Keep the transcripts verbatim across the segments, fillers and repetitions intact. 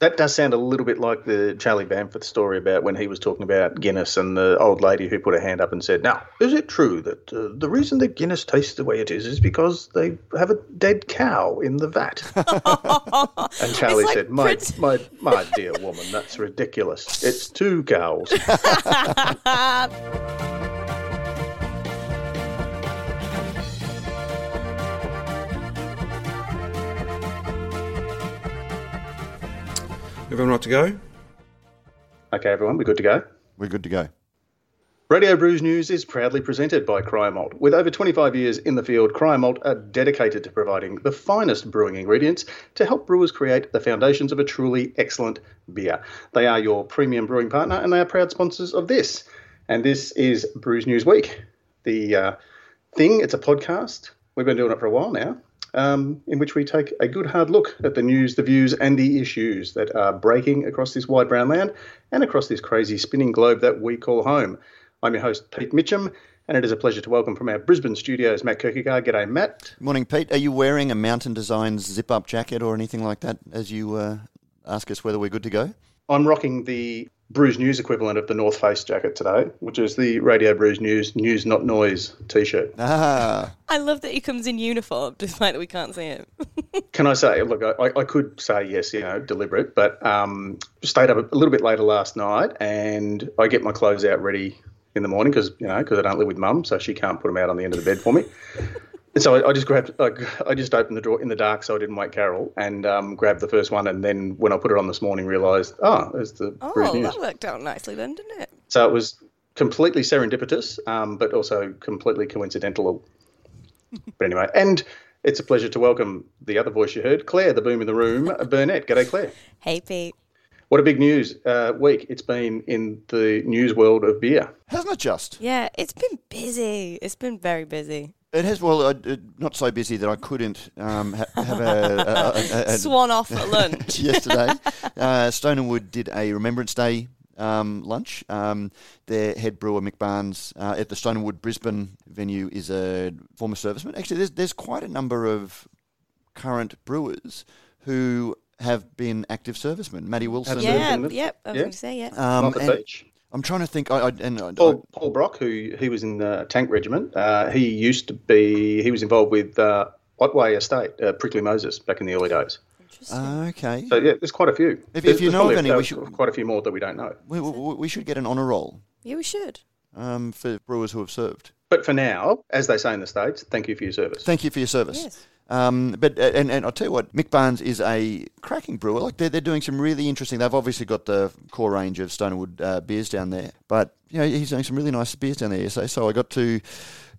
That does sound a little bit like the Charlie Bamforth story about when he was talking about Guinness and the old lady who put her hand up and said, now, is it true that uh, the reason that Guinness tastes the way it is is because they have a dead cow in the vat? And Charlie like said, my, Prince... my, my dear woman, that's ridiculous. It's two cows. Everyone right to go? Okay, everyone, we're good to go? We're good to go. Radio Brews News is proudly presented by Cryomalt. With over twenty-five years in the field, Cryomalt are dedicated to providing the finest brewing ingredients to help brewers create the foundations of a truly excellent beer. They are your premium brewing partner, and they are proud sponsors of this. And this is Brews News Week. The uh, thing, it's a podcast. We've been doing it for a while now. Um, in which we take a good hard look at the news, the views, and the issues that are breaking across this wide brown land and across this crazy spinning globe that we call home. I'm your host, Pete Mitchum, and it is a pleasure to welcome from our Brisbane studios, Matt Kirkegaard. G'day, Matt. Morning, Pete. Are you wearing a Mountain Designs zip-up jacket or anything like that as you uh, ask us whether we're good to go? I'm rocking the Brews News equivalent of the North Face jacket today, which is the Radio Brews News, News Not Noise T-shirt. Ah. I love that he comes in uniform, despite that we can't see him. Can I say, look, I, I could say yes, you know, deliberate, but um, stayed up a little bit later last night and I get my clothes out ready in the morning because, you know, because I don't live with mum, so she can't put them out on the end of the bed for me. And so I, I just grabbed, I, I just opened the drawer in the dark so I didn't wake Carol and um, grabbed the first one. And then when I put it on this morning, realised, oh, there's the oh, Brews News. Oh, that worked out nicely then, didn't it? So it was completely serendipitous, um, but also completely coincidental. But anyway, and it's a pleasure to welcome the other voice you heard, Claire, the boom in the room, Burnett. G'day, Claire. Hey, Pete. What a big news uh, week it's been in the news world of beer. Hasn't it just? Yeah, it's been busy. It's been very busy. It has, well, uh, not so busy that I couldn't um, ha- have a... a, a, a Swan off at lunch. Yesterday. Uh, Stone and Wood did a Remembrance Day um, lunch. Um, their head brewer, Mick Barnes, uh, at the Stone and Wood Brisbane venue is a former serviceman. Actually, there's, there's quite a number of current brewers who have been active servicemen. Maddie Wilson. Yeah, yep, yeah, I was yeah. going to say, yeah. Um, Not the beach. I'm trying to think. I, I, and I, Paul, I, Paul Brock, who he was in the tank regiment, uh, he used to be. He was involved with uh, Otway Estate, uh, Prickly Moses, back in the early days. Interesting. Uh, okay. So yeah, there's quite a few. If, if you know of any, we should quite a few more that we don't know. We, we, we should get an honour roll. Yeah, we should. Um, for brewers who have served. But for now, as they say in the States, thank you for your service. Thank you for your service. Yes. Um, but and, and I'll tell you what, Mick Barnes is a cracking brewer. Like they're, they're doing some really interesting. They've obviously got the core range of Stone and Wood uh, beers down there, but you know he's doing some really nice beers down there. So, so I got to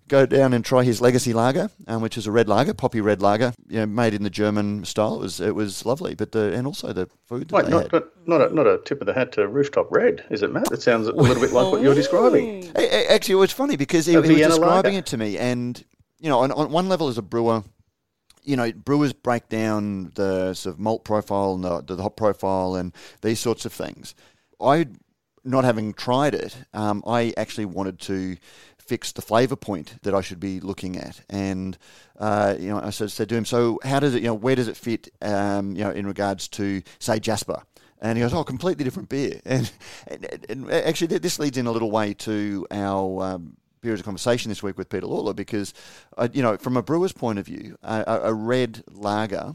go down and try his legacy lager, um, which is a red lager, poppy red lager, you know, made in the German style. It was it was lovely, but the, and also the food. That Wait, they not had. Not, not a not a tip of the hat to Rooftop Red, is it, Matt? It sounds a little bit like what you're describing. It, it, actually, it was funny because he, he was describing lager. It to me, and you know, on, on one level as a brewer. You know, brewers break down the sort of malt profile and the, the hop profile and these sorts of things. I, not having tried it, um, I actually wanted to fix the flavour point that I should be looking at. And, uh, you know, I said, said to him, so how does it, you know, where does it fit, um, you know, in regards to, say, Jasper? And he goes, oh, completely different beer. And, and, and actually this leads in a little way to our... Um, Beer is a conversation this week with Peter Lawler because, uh, you know, from a brewer's point of view, a, a red lager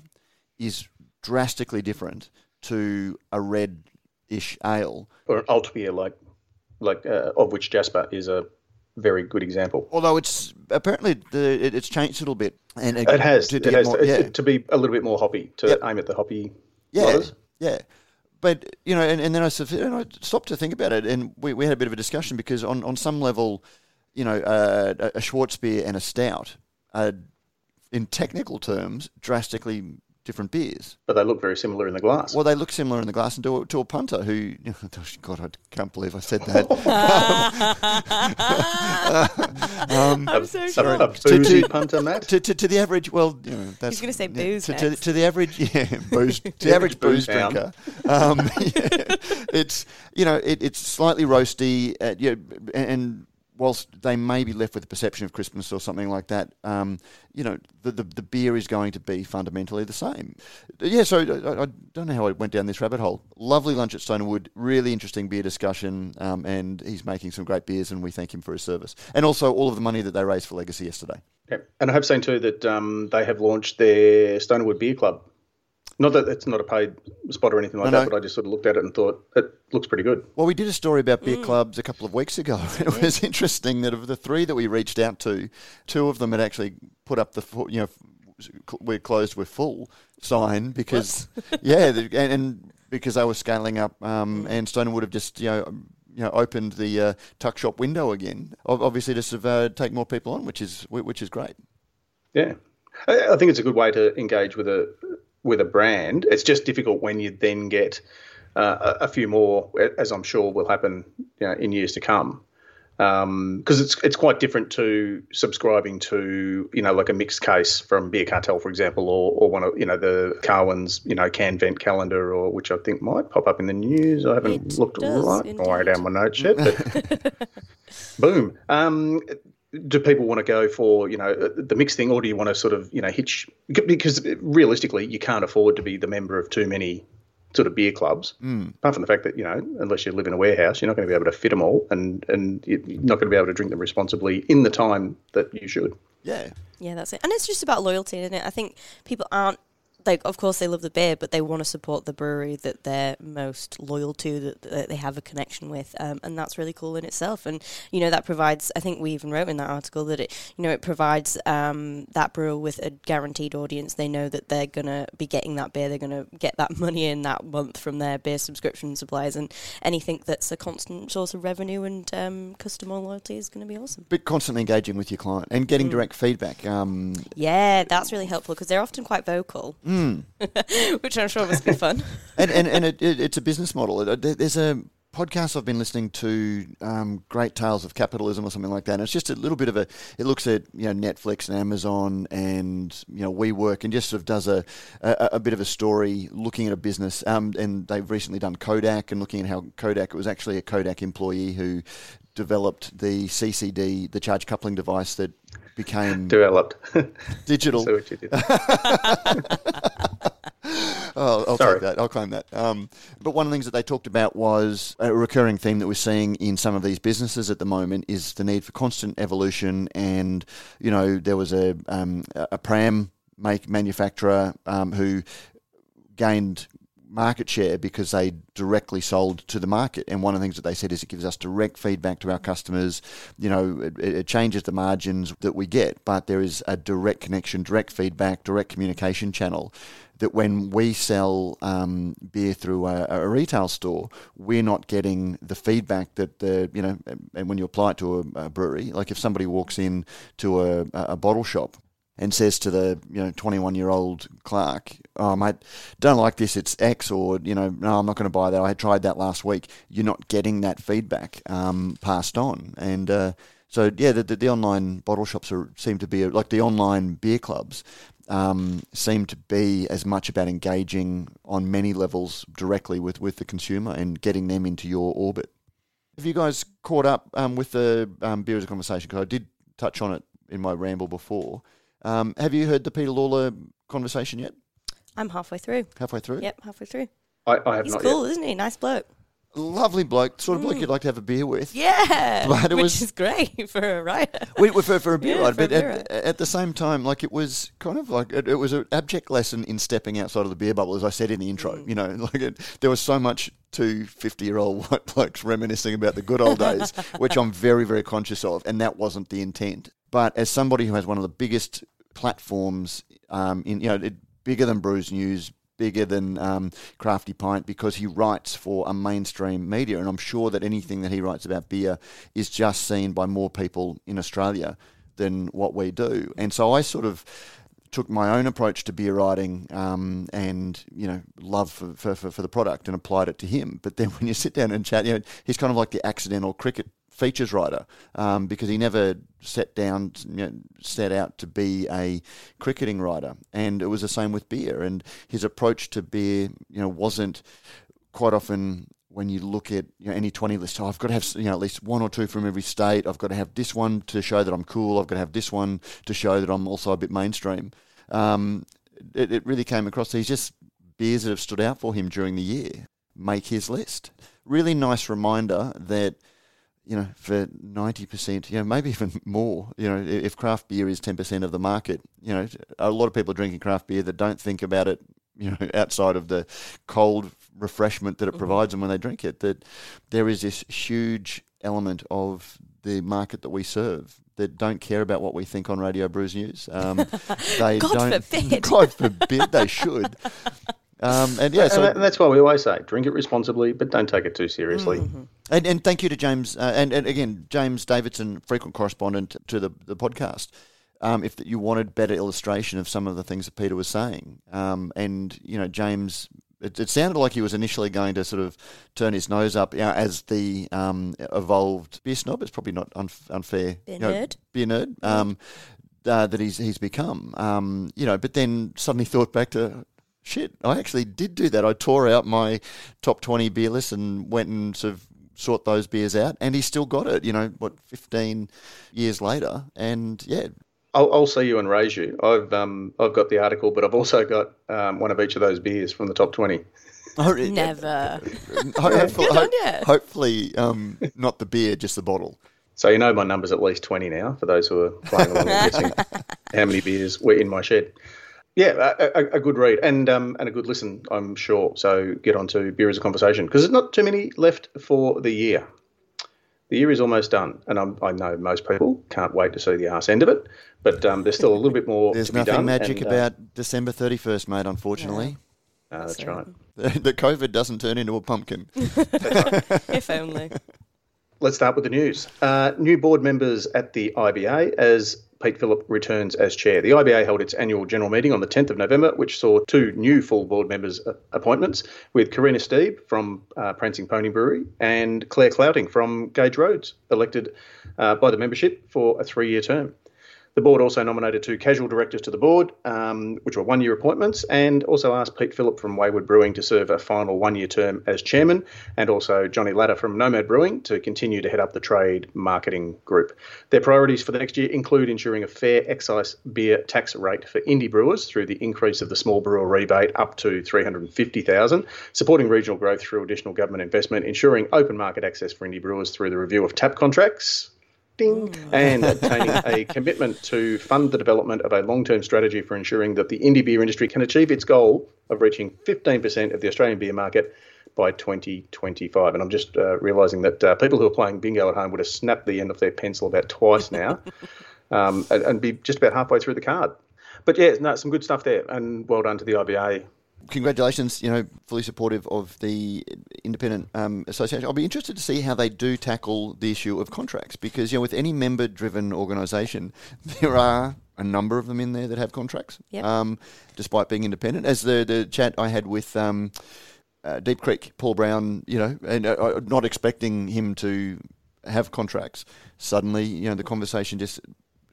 is drastically different to a red-ish ale. Or an alt beer, like, like uh, of which Jasper is a very good example. Although it's apparently the, it, it's changed a little bit. And it, it has. To, to, it has more, to, yeah. to be a little bit more hoppy, to yep. aim at the hoppy Yeah, lovers. Yeah. But, you know, and, and then I, and I stopped to think about it and we, we had a bit of a discussion because on, on some level... You know, uh, a Schwarzbier and a stout are, in technical terms, drastically different beers. But they look very similar in the glass. Well, they look similar in the glass and to a, to a punter who... You know, God, I can't believe I said that. um, I'm so sorry. A boozy punter, Matt? To, to, to the average... Well, you know... That's, he's going to say booze yeah, to, to, to the average... Yeah, booze. To the average booze drinker. Um, yeah, it's, you know, it, it's slightly roasty uh, yeah, and... whilst they may be left with the perception of Christmas or something like that, um, you know, the, the the beer is going to be fundamentally the same. Yeah, so I, I don't know how I went down this rabbit hole. Lovely lunch at Stone and Wood, really interesting beer discussion, um, and he's making some great beers, and we thank him for his service. And also all of the money that they raised for Legacy yesterday. Yeah. And I have seen too that um, they have launched their Stone and Wood Beer Club. Not that it's not a paid spot or anything like no, that, no. But I just sort of looked at it and thought, it looks pretty good. Well, we did a story about beer clubs a couple of weeks ago. It was interesting that of the three that we reached out to, two of them had actually put up the, you know, we're closed, we're full sign because, yeah, and, and because they were scaling up um, and Stone would have just, you know, you know, opened the uh, tuck shop window again, obviously to sort of, uh, take more people on, which is which is great. Yeah. I think it's a good way to engage with a... with a brand. It's just difficult when you then get uh, a, a few more, as I'm sure will happen, you know, in years to come, because um, it's it's quite different to subscribing to, you know, like a mixed case from Beer Cartel, for example, or, or one of, you know, the Carwyn's, you know, can vent calendar, or which I think might pop up in the news. I haven't it looked right right down my notes yet, but boom. Um, Do people want to go for, you know, the mixed thing, or do you want to sort of, you know, hitch? Because realistically, you can't afford to be the member of too many sort of beer clubs, mm. apart from the fact that, you know, unless you live in a warehouse, you're not going to be able to fit them all, and, and you're not going to be able to drink them responsibly in the time that you should. Yeah. Yeah, that's it. And it's just about loyalty, isn't it? I think people aren't, like, of course they love the beer, but they want to support the brewery that they're most loyal to, that, that they have a connection with, um, and that's really cool in itself. And, you know, that provides, I think we even wrote in that article that it, you know, it provides um, that brewer with a guaranteed audience. They know that they're going to be getting that beer, they're going to get that money in that month from their beer subscription suppliers, and anything that's a constant source of revenue and um, customer loyalty is going to be awesome. But constantly engaging with your client and getting mm. direct feedback. Um, yeah, that's really helpful because they're often quite vocal. Mm. Which I'm sure must be fun. and and, and it, it, it's a business model. There's a podcast I've been listening to, um, Great Tales of Capitalism or something like that, and it's just a little bit of a, it looks at, you know, Netflix and Amazon and, you know, WeWork, and just sort of does a, a, a bit of a story looking at a business, um, and they've recently done Kodak and looking at how Kodak, it was actually a Kodak employee who developed the C C D, the charge coupling device that became developed digital. So what you did. Oh, I'll Sorry. take that. I'll claim that. Um, but one of the things that they talked about was a recurring theme that we're seeing in some of these businesses at the moment is the need for constant evolution. And, you know, there was a um, a pram make manufacturer um, who gained market share because they directly sold to the market, and one of the things that they said is it gives us direct feedback to our customers. You know, it, it changes the margins that we get, but there is a direct connection, direct feedback, direct communication channel that when we sell um, beer through a, a retail store, we're not getting the feedback that the, you know, and when you apply it to a, a brewery, like if somebody walks in to a, a bottle shop and says to the, you know, twenty-one-year-old Clark, oh, mate, don't like this, it's X, or, you know, no, I'm not going to buy that, I tried that last week. You're not getting that feedback um, passed on. And uh, so, yeah, the, the, the online bottle shops are, seem to be, like the online beer clubs, um, seem to be as much about engaging on many levels directly with, with the consumer and getting them into your orbit. Have you guys caught up um, with the um, Beer as a Conversation? Because I did touch on it in my ramble before. Um, have you heard the Peter Lawler conversation yet? I'm halfway through. Halfway through? Yep, halfway through. I, I have He's not cool, yet. Isn't he? Nice bloke. Lovely bloke. Sort of mm. bloke you'd like to have a beer with. Yeah, but it which was, is great for a rider. We, for, for a beer yeah, ride. But beer at, at the same time, like it was kind of like, it, it was an abject lesson in stepping outside of the beer bubble, as I said in the intro. Mm. You know, like it, there was so much two fifty-year-old white blokes reminiscing about the good old days, which I'm very, very conscious of. And that wasn't the intent. But as somebody who has one of the biggest platforms, um, in you know, it, bigger than Brews News, bigger than um, Crafty Pint, because he writes for a mainstream media, and I'm sure that anything that he writes about beer is just seen by more people in Australia than what we do. And so I sort of took my own approach to beer writing um, and, you know, love for, for, for, for the product and applied it to him. But then when you sit down and chat, you know, he's kind of like the accidental cricket features writer um, because he never set down, you know, set out to be a cricketing writer, and it was the same with beer. And his approach to beer, you know, wasn't quite often when you look at, you know, any twenty list, oh, I've got to have, you know, at least one or two from every state. I've got to have this one to show that I'm cool. I've got to have this one to show that I'm also a bit mainstream. Um, it, it really came across. He's just beers that have stood out for him during the year. Make his list. Really nice reminder that, you know, for ninety percent, you know, maybe even more, you know, if craft beer is ten percent of the market, you know, a lot of people are drinking craft beer that don't think about it, you know, outside of the cold refreshment that it mm-hmm. provides them when they drink it, that there is this huge element of the market that we serve that don't care about what we think on Radio Brews News. Um, they God don't, forbid. God forbid they should. Um, and yeah, so and that's why we always say drink it responsibly, but don't take it too seriously. Mm-hmm. And and thank you to James, uh, and, and again, James Davidson, frequent correspondent to the, the podcast. Um, if you wanted better illustration of some of the things that Peter was saying, um, and you know, James, it, it sounded like he was initially going to sort of turn his nose up, you know, as the um, evolved beer snob. It's probably not un- unfair. Beer you know, nerd, beer nerd um, uh, that he's he's become. Um, you know, but then suddenly thought back to. Shit, I actually did do that. I tore out my top twenty beer list and went and sort of sort those beers out, and he still got it, you know, what, fifteen years later. And, yeah. I'll, I'll see you and raise you. I've um, I've got the article, but I've also got um, one of each of those beers from the top twenty. Oh, never. Hopefully, on, yeah. hopefully um, not the beer, just the bottle. So you know my number's at least twenty now, for those who are playing along and guessing how many beers were in my shed. Yeah, a, a, a good read and um, and a good listen, I'm sure. So get on to Beer as a Conversation, because there's not too many left for the year. The year is almost done, and I'm, I know most people can't wait to see the arse end of it, but um, there's still a little bit more There's to nothing be done, magic and, about uh, December thirty-first, mate, unfortunately. No, no that's so. right. The, the COVID doesn't turn into a pumpkin. If only. Let's start with the news. Uh, new board members at the I B A as Pete Phillip returns as chair. The I B A held its annual general meeting on the tenth of November, which saw two new full board members appointments, with Karina Steeb from uh, Prancing Pony Brewery and Claire Clouting from Gage Roads, elected uh, by the membership for a three-year term. The board also nominated two casual directors to the board, um, which were one-year appointments, and also asked Pete Phillip from Wayward Brewing to serve a final one-year term as chairman, and also Johnny Latta from Nomad Brewing to continue to head up the trade marketing group. Their priorities for the next year include ensuring a fair excise beer tax rate for indie brewers through the increase of the small brewer rebate up to three hundred fifty thousand dollars, supporting regional growth through additional government investment, ensuring open market access for indie brewers through the review of tap contracts, Ding. and obtaining a commitment to fund the development of a long-term strategy for ensuring that the indie beer industry can achieve its goal of reaching fifteen percent of the Australian beer market by twenty twenty-five. And I'm just uh, realising that uh, people who are playing bingo at home would have snapped the end of their pencil about twice now um, and, and be just about halfway through the card. But, yeah, no, some good stuff there, and well done to the I B A. Congratulations, you know, fully supportive of the Independent um, Association. I'll be interested to see how they do tackle the issue of contracts, because, you know, with any member-driven organisation, there are a number of them in there that have contracts, yep. um, despite being independent. As the, the chat I had with um, uh, Deep Creek, Paul Brown, you know, and uh, not expecting him to have contracts, suddenly, you know, the conversation just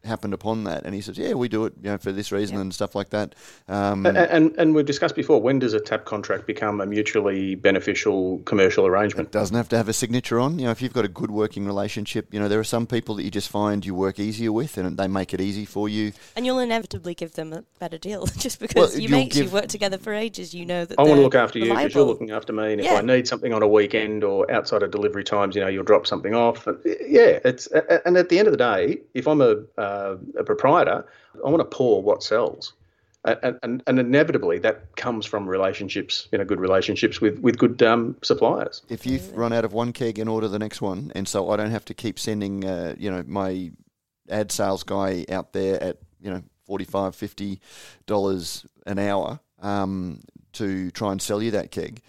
happened upon that, and he says, yeah, we do it, you know, for this reason, yep. and stuff like that. Um, and, and and we've discussed before, when does a tap contract become a mutually beneficial commercial arrangement? It doesn't have to have a signature on. You know, if you've got a good working relationship, you know, there are some people that you just find you work easier with, and they make it easy for you. And you'll inevitably give them a better deal, just because well, you mates, give... you've worked together for ages, you know that I want to look after reliable. You because you're looking after me, and if yeah. I need something on a weekend or outside of delivery times, you know, you'll drop something off. And yeah, it's and at the end of the day, if I'm a uh, Uh, a proprietor, I want to pour what sells. And, and, and inevitably that comes from relationships, you know, good relationships with, with good um, suppliers. If you've run out of one keg and order the next one, and so I don't have to keep sending, uh, you know, my ad sales guy out there at, you know, forty-five dollars, fifty dollars an hour um, to try and sell you that keg,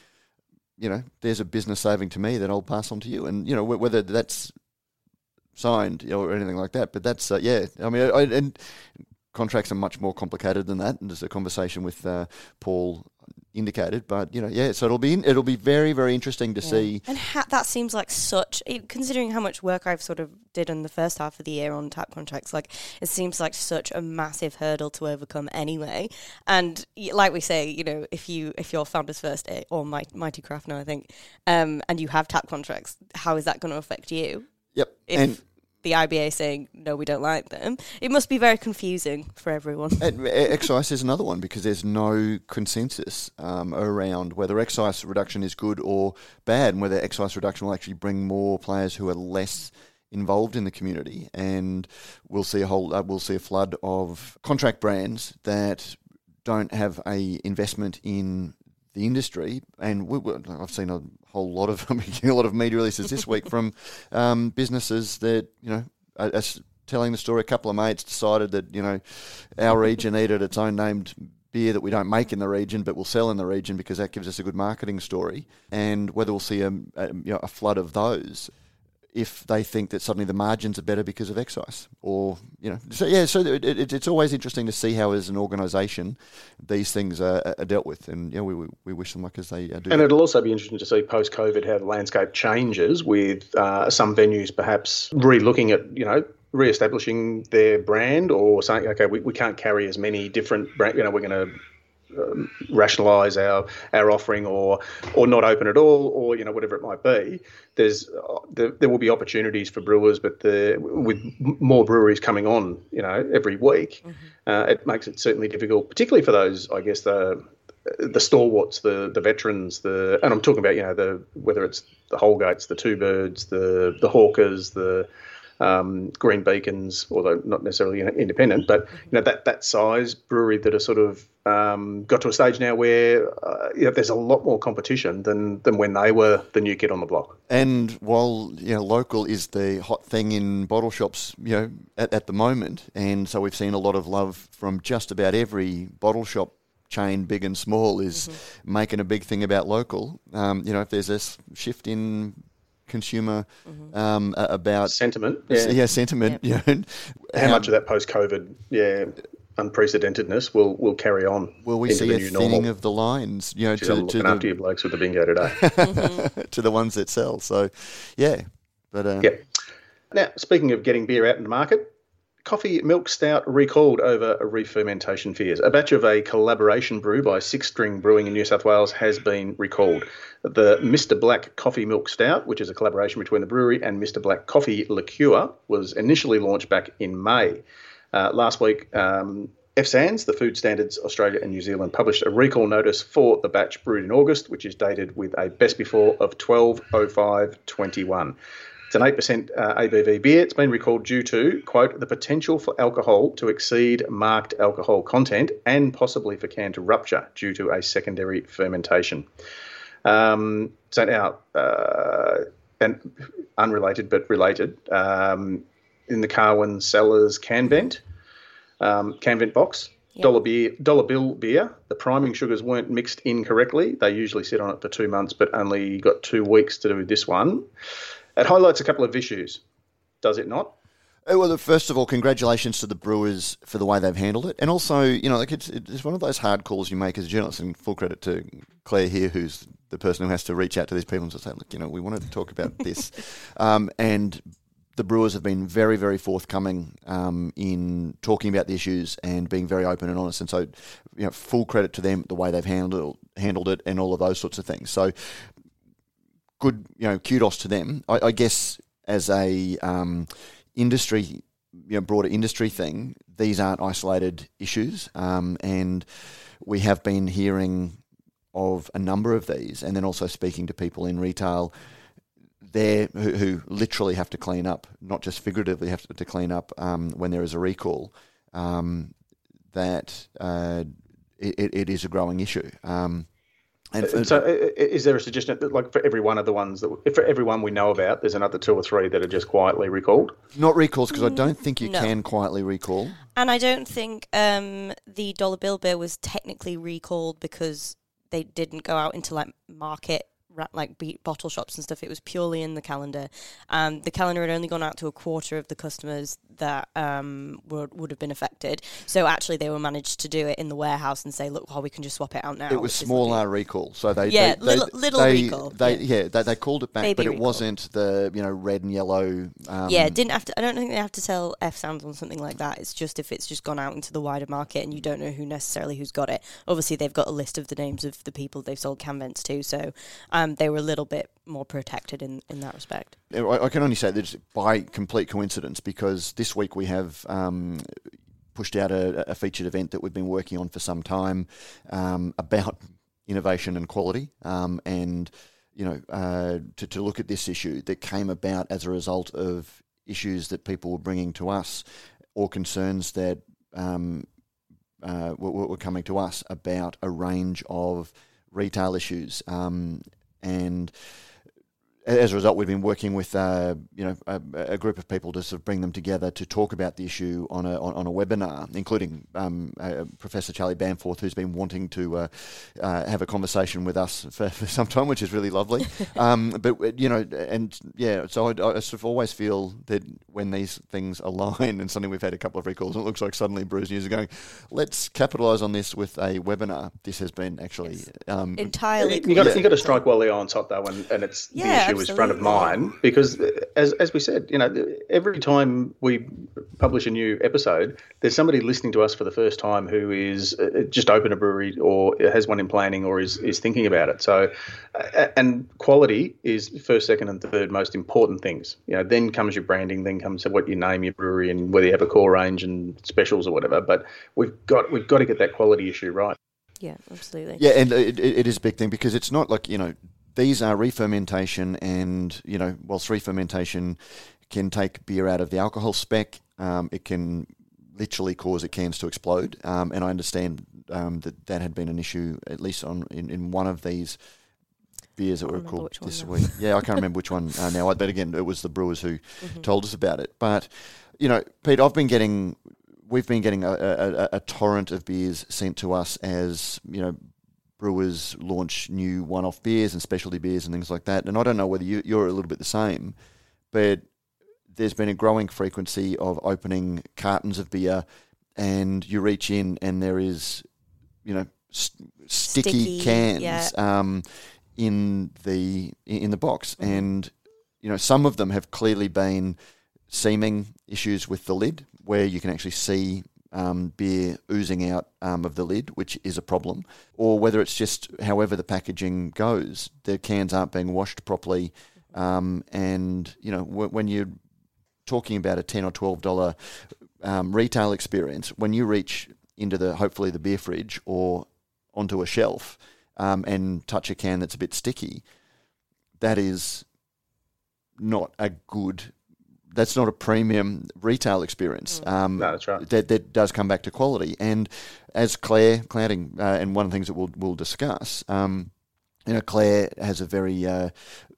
you know, there's a business saving to me that I'll pass on to you. And, you know, w- whether that's signed or anything like that, but that's uh, yeah. I mean, I, and contracts are much more complicated than that. And there's a conversation with uh, Paul indicated, but you know, yeah. So it'll be in, it'll be very, very interesting to yeah. see. And ha- that seems like such, considering how much work I've sort of did in the first half of the year on tap contracts. Like it seems like such a massive hurdle to overcome anyway. And like we say, you know, if you if you're Founders First or Mighty Craft now, I think, um, and you have tap contracts, how is that going to affect you? Yep. If and the I B A saying no, we don't like them. It must be very confusing for everyone. And excise is another one because there's no consensus um, around whether excise reduction is good or bad, and whether excise reduction will actually bring more players who are less involved in the community. And we'll see a whole, uh, we'll see a flood of contract brands that don't have a investment in the industry, and we, we, I've seen a whole lot of I'm getting a lot of media releases this week from um, businesses that you know are, are telling the story. A couple of mates decided that you know our region needed its own named beer that we don't make in the region, but we'll sell in the region because that gives us a good marketing story. And whether we'll see a, a, you know, a flood of those if they think that suddenly the margins are better because of excise, or you know, so yeah. So it, it, it's always interesting to see how, as an organisation, these things are, are dealt with, and yeah, you know, we we wish them luck as they do. And it'll also be interesting to see post COVID how the landscape changes, with uh, some venues perhaps re-looking at you know. re-establishing their brand, or saying, okay, we, we can't carry as many different brands, you know, we're going to um, rationalise our, our offering or or not open at all, or, you know, whatever it might be. There's uh, there, there will be opportunities for brewers, but the, with more breweries coming on, you know, every week, mm-hmm. uh, it makes it certainly difficult, particularly for those, I guess, the the stalwarts, the the veterans, the and I'm talking about, you know, the whether it's the Holgates, the Two Birds, the, the Hawkers, the... Um, Green Beacons, although not necessarily independent, but you know that that size brewery that are sort of um, got to a stage now where uh, you know, there's a lot more competition than than when they were the new kid on the block. And while you know local is the hot thing in bottle shops, you know at, at the moment, and so we've seen a lot of love from just about every bottle shop chain, big and small, is mm-hmm. making a big thing about local. Um, you know, if there's this shift in consumer mm-hmm. um, about sentiment, yeah, yeah sentiment. Yeah. You know, how um, much of that post-COVID, yeah, unprecedentedness will will carry on? Will we see a thinning of the lines? You know, to, to the, after your blokes with the bingo today, mm-hmm. to the ones that sell. So, yeah, but uh, yeah. Now, speaking of getting beer out in the market. Coffee Milk Stout recalled over re-fermentation fears. A batch of a collaboration brew by Six String Brewing in New South Wales has been recalled. The Mister Black Coffee Milk Stout, which is a collaboration between the brewery and Mister Black Coffee Liqueur, was initially launched back in May. Uh, last week, um, F SANS, the Food Standards Australia and New Zealand, published a recall notice for the batch brewed in August, which is dated with a best before of twelve oh five twenty-one. It's an eight percent uh, A B V beer. It's been recalled due to, quote, the potential for alcohol to exceed marked alcohol content and possibly for can to rupture due to a secondary fermentation. Um, so now, uh, and unrelated but related, um, in the Carwyn's Cellars can vent, um, can vent box, yep. dollar beer, dollar bill beer, the priming sugars weren't mixed in correctly. They usually sit on it for two months but only got two weeks to do this one. It highlights a couple of issues, does it not? Well, first of all, congratulations to the brewers for the way they've handled it. And also, you know, like it's, it's one of those hard calls you make as a journalist, and full credit to Claire here, who's the person who has to reach out to these people and say, look, you know, we wanted to talk about this. um, and the brewers have been very, very forthcoming um, in talking about the issues and being very open and honest. And so, you know, full credit to them, the way they've handled handled it and all of those sorts of things. So... good, you know, kudos to them. I, I guess as a um, industry, you know, broader industry thing, these aren't isolated issues, um, and we have been hearing of a number of these, and then also speaking to people in retail there who, who literally have to clean up, not just figuratively have to, to clean up um, when there is a recall. Um, that uh, it, it is a growing issue. Um, And for, so, is there a suggestion that, like, for every one of the ones that, for every one we know about, there's another two or three that are just quietly recalled? Not recalls, because I don't think you no. can quietly recall. And I don't think um, the dollar bill beer was technically recalled because they didn't go out into like market, like bottle shops and stuff. It was purely in the calendar. Um, the calendar had only gone out to a quarter of the customers. that um, were, would have been affected. So actually they were managed to do it in the warehouse and say, look, oh, we can just swap it out now. It was small R recall. So they, yeah, they, little, they, little they, recall. They, yeah, yeah they, they called it back, Baby but it recall. wasn't the, you know, red and yellow. Um, yeah, didn't have to, I don't think they have to tell F sounds on something like that. It's just if it's just gone out into the wider market and you don't know who necessarily who's got it. Obviously they've got a list of the names of the people they've sold Canvents to. So um, they were a little bit more protected in, in that respect. I can only say that by complete coincidence, because this week we have um, pushed out a, a featured event that we've been working on for some time um, about innovation and quality, um, and you know uh, to, to look at this issue that came about as a result of issues that people were bringing to us or concerns that um, uh, were, were coming to us about a range of retail issues, um, and. As a result, we've been working with uh, you know a, a group of people to sort of bring them together to talk about the issue on a on, on a webinar, including um, uh, Professor Charlie Bamforth, who's been wanting to uh, uh, have a conversation with us for, for some time, which is really lovely. um, but you know, and yeah, so I, I sort of always feel that when these things align, and suddenly we've had a couple of recalls, and it looks like suddenly Brews News are going, let's capitalise on this with a webinar. This has been actually um, entirely. You got yeah. you got to strike while you're on top though, and, and it's yeah. The issue. It was front of mind because, as as we said, you know, every time we publish a new episode, there's somebody listening to us for the first time who is uh, just opened a brewery or has one in planning or is, is thinking about it. So, uh, and quality is first, second, and third most important things. You know, then comes your branding, then comes what you name your brewery and whether you have a core range and specials or whatever. But we've got we've got to get that quality issue right. Yeah, absolutely. Yeah, and it, it is a big thing because it's not like you know. These are re-fermentation and, you know, whilst re-fermentation can take beer out of the alcohol spec, um, it can literally cause it cans to explode. Um, and I understand um, that that had been an issue, at least on in, in one of these beers that were called this week. Yeah, I can't remember which one uh, now. But again, it was the brewers who mm-hmm. told us about it. But, you know, Pete, I've been getting, we've been getting a, a, a torrent of beers sent to us as, you know, brewers launch new one-off beers and specialty beers and things like that. And I don't know whether you, you're a little bit the same, but there's been a growing frequency of opening cartons of beer and you reach in and there is, you know, st- sticky, sticky cans yeah. um, in the in the box. Mm-hmm. And, you know, some of them have clearly been seaming issues with the lid where you can actually see Um, beer oozing out um, of the lid, which is a problem, or whether it's just however the packaging goes, the cans aren't being washed properly. Um, and, you know, w- when you're talking about a ten dollars or twelve dollars um, retail experience, when you reach into the, hopefully the beer fridge or onto a shelf um, and touch a can that's a bit sticky, that is not a good That's not a premium retail experience. Um, no, that's right. That, that does come back to quality. And as Claire Clouting, uh, and one of the things that we'll we'll discuss, um, you know, Claire has a very, uh,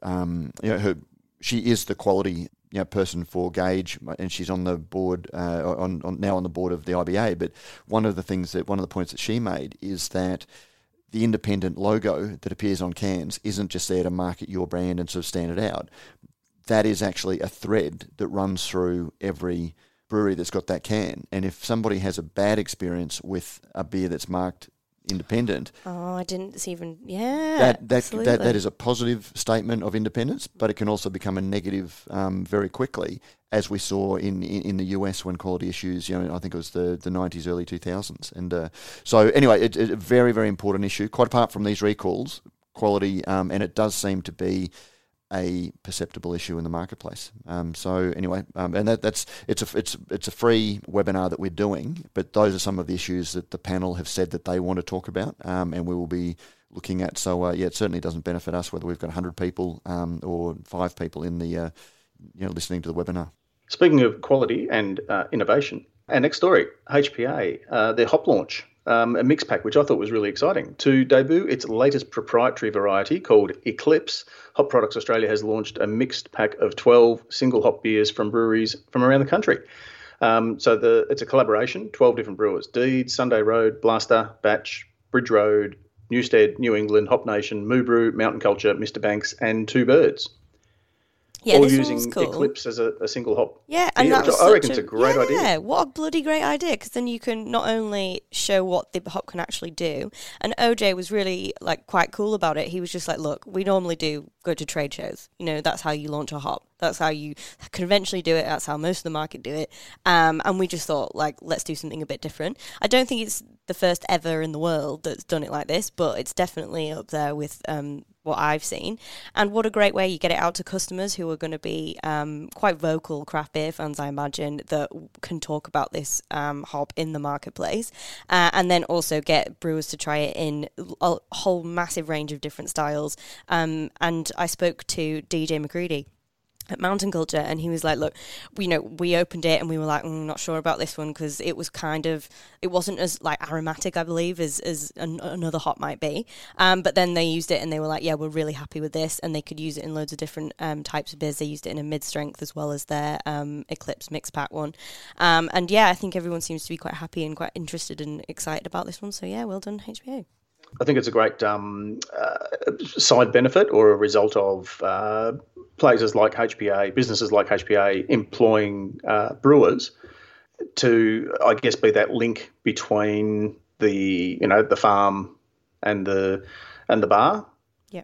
um, you know, her, she is the quality you know, person for Gage, and she's on the board uh, on, on now on the board of the I B A. But one of the things that one of the points that she made is that the independent logo that appears on cans isn't just there to market your brand and sort of stand it out. That is actually a thread that runs through every brewery that's got that can. And if somebody has a bad experience with a beer that's marked independent... Oh, I didn't even... Yeah, that that, that that is a positive statement of independence, but it can also become a negative um, very quickly, as we saw in, in, in the U S when quality issues, you know, I think it was the, the nineties, early two thousands. And uh, so anyway, it's it, a very, very important issue. Quite apart from these recalls, quality, um, and it does seem to be... a perceptible issue in the marketplace. Um, so anyway, um, and that, that's it's a it's it's a free webinar that we're doing, but those are some of the issues that the panel have said that they want to talk about, um, and we will be looking at. So uh, yeah, it certainly doesn't benefit us whether we've got one hundred people um, or five people in the uh, you know listening to the webinar. Speaking of quality and uh, innovation, our next story: H P A, uh, their hop launch. Um, a mix pack, which I thought was really exciting, to debut its latest proprietary variety called Eclipse. Hop Products Australia has launched a mixed pack of twelve single hop beers from breweries from around the country. Um, so the it's a collaboration, twelve different brewers: Deed, Sunday Road, Blaster, Batch, Bridge Road, Newstead, New England, Hop Nation, Moo Brew, Mountain Culture, Mister Banks, and Two Birds. Yeah, all using cool. Eclipse as a, a single hop. Yeah, and beer, I reckon a, it's a great yeah, idea. Yeah, what a bloody great idea, because then you can not only show what the hop can actually do, and O J was really like quite cool about it. He was just like, look, we normally do go to trade shows. You know, that's how you launch a hop. That's how you conventionally do it. That's how most of the market do it. Um, and we just thought, like, let's do something a bit different. I don't think it's the first ever in the world that's done it like this, but it's definitely up there with um, what I've seen. And what a great way you get it out to customers who are going to be um, quite vocal craft beer fans, I imagine, that can talk about this um, hop in the marketplace. Uh, and then also get brewers to try it in a whole massive range of different styles. Um, and I spoke to D J McCready at Mountain Culture, and he was like, look, you know, we opened it and we were like, mm, not sure about this one, because it was kind of, it wasn't as like aromatic, I believe, as, as an, another hop might be, um, but then they used it and they were like, yeah, we're really happy with this, and they could use it in loads of different um, types of beers. They used it in a mid-strength as well as their um, Eclipse mix pack one, um, and yeah, I think everyone seems to be quite happy and quite interested and excited about this one, so yeah, well done H P A. I think it's a great um, uh, side benefit or a result of uh, places like H P A, businesses like H P A employing uh, brewers to, I guess, be that link between the, you know, the farm and the and the bar. Yeah.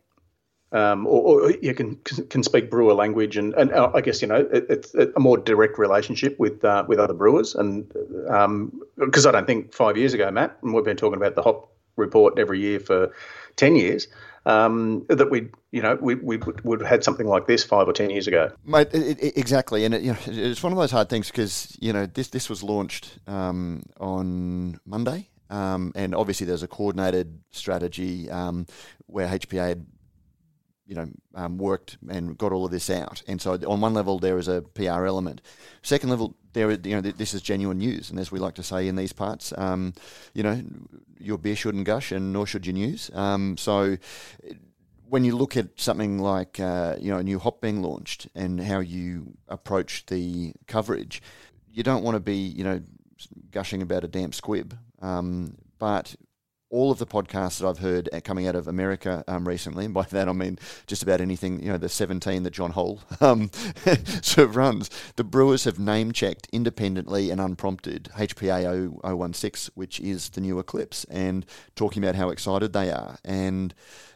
Um, or, or you can can speak brewer language, and, and I guess, you know, it, it's a more direct relationship with uh, with other brewers, and because um, I don't think five years ago, Matt, and we've been talking about the hop report every year for ten years, um, that we, you know, we we would have had something like this five or ten years ago. Mate, it, it, exactly, and it, you know, it's one of those hard things because, you know, this this was launched um, on Monday, um, and obviously there's a coordinated strategy um, where H P A had, you know, um, worked and got all of this out, and so on one level there is a P R element. Second level, there, you know, this is genuine news, and as we like to say in these parts, um, you know, your beer shouldn't gush, and nor should your news. Um, so, when you look at something like uh, you know, a new hop being launched and how you approach the coverage, you don't want to be, you know, gushing about a damp squib, um, but all of the podcasts that I've heard coming out of America um, recently, and by that I mean just about anything, you know, the seventeen that John Hole um, sort of runs, the brewers have name-checked independently and unprompted H P A zero one six, which is the new Eclipse, and talking about how excited they are. And,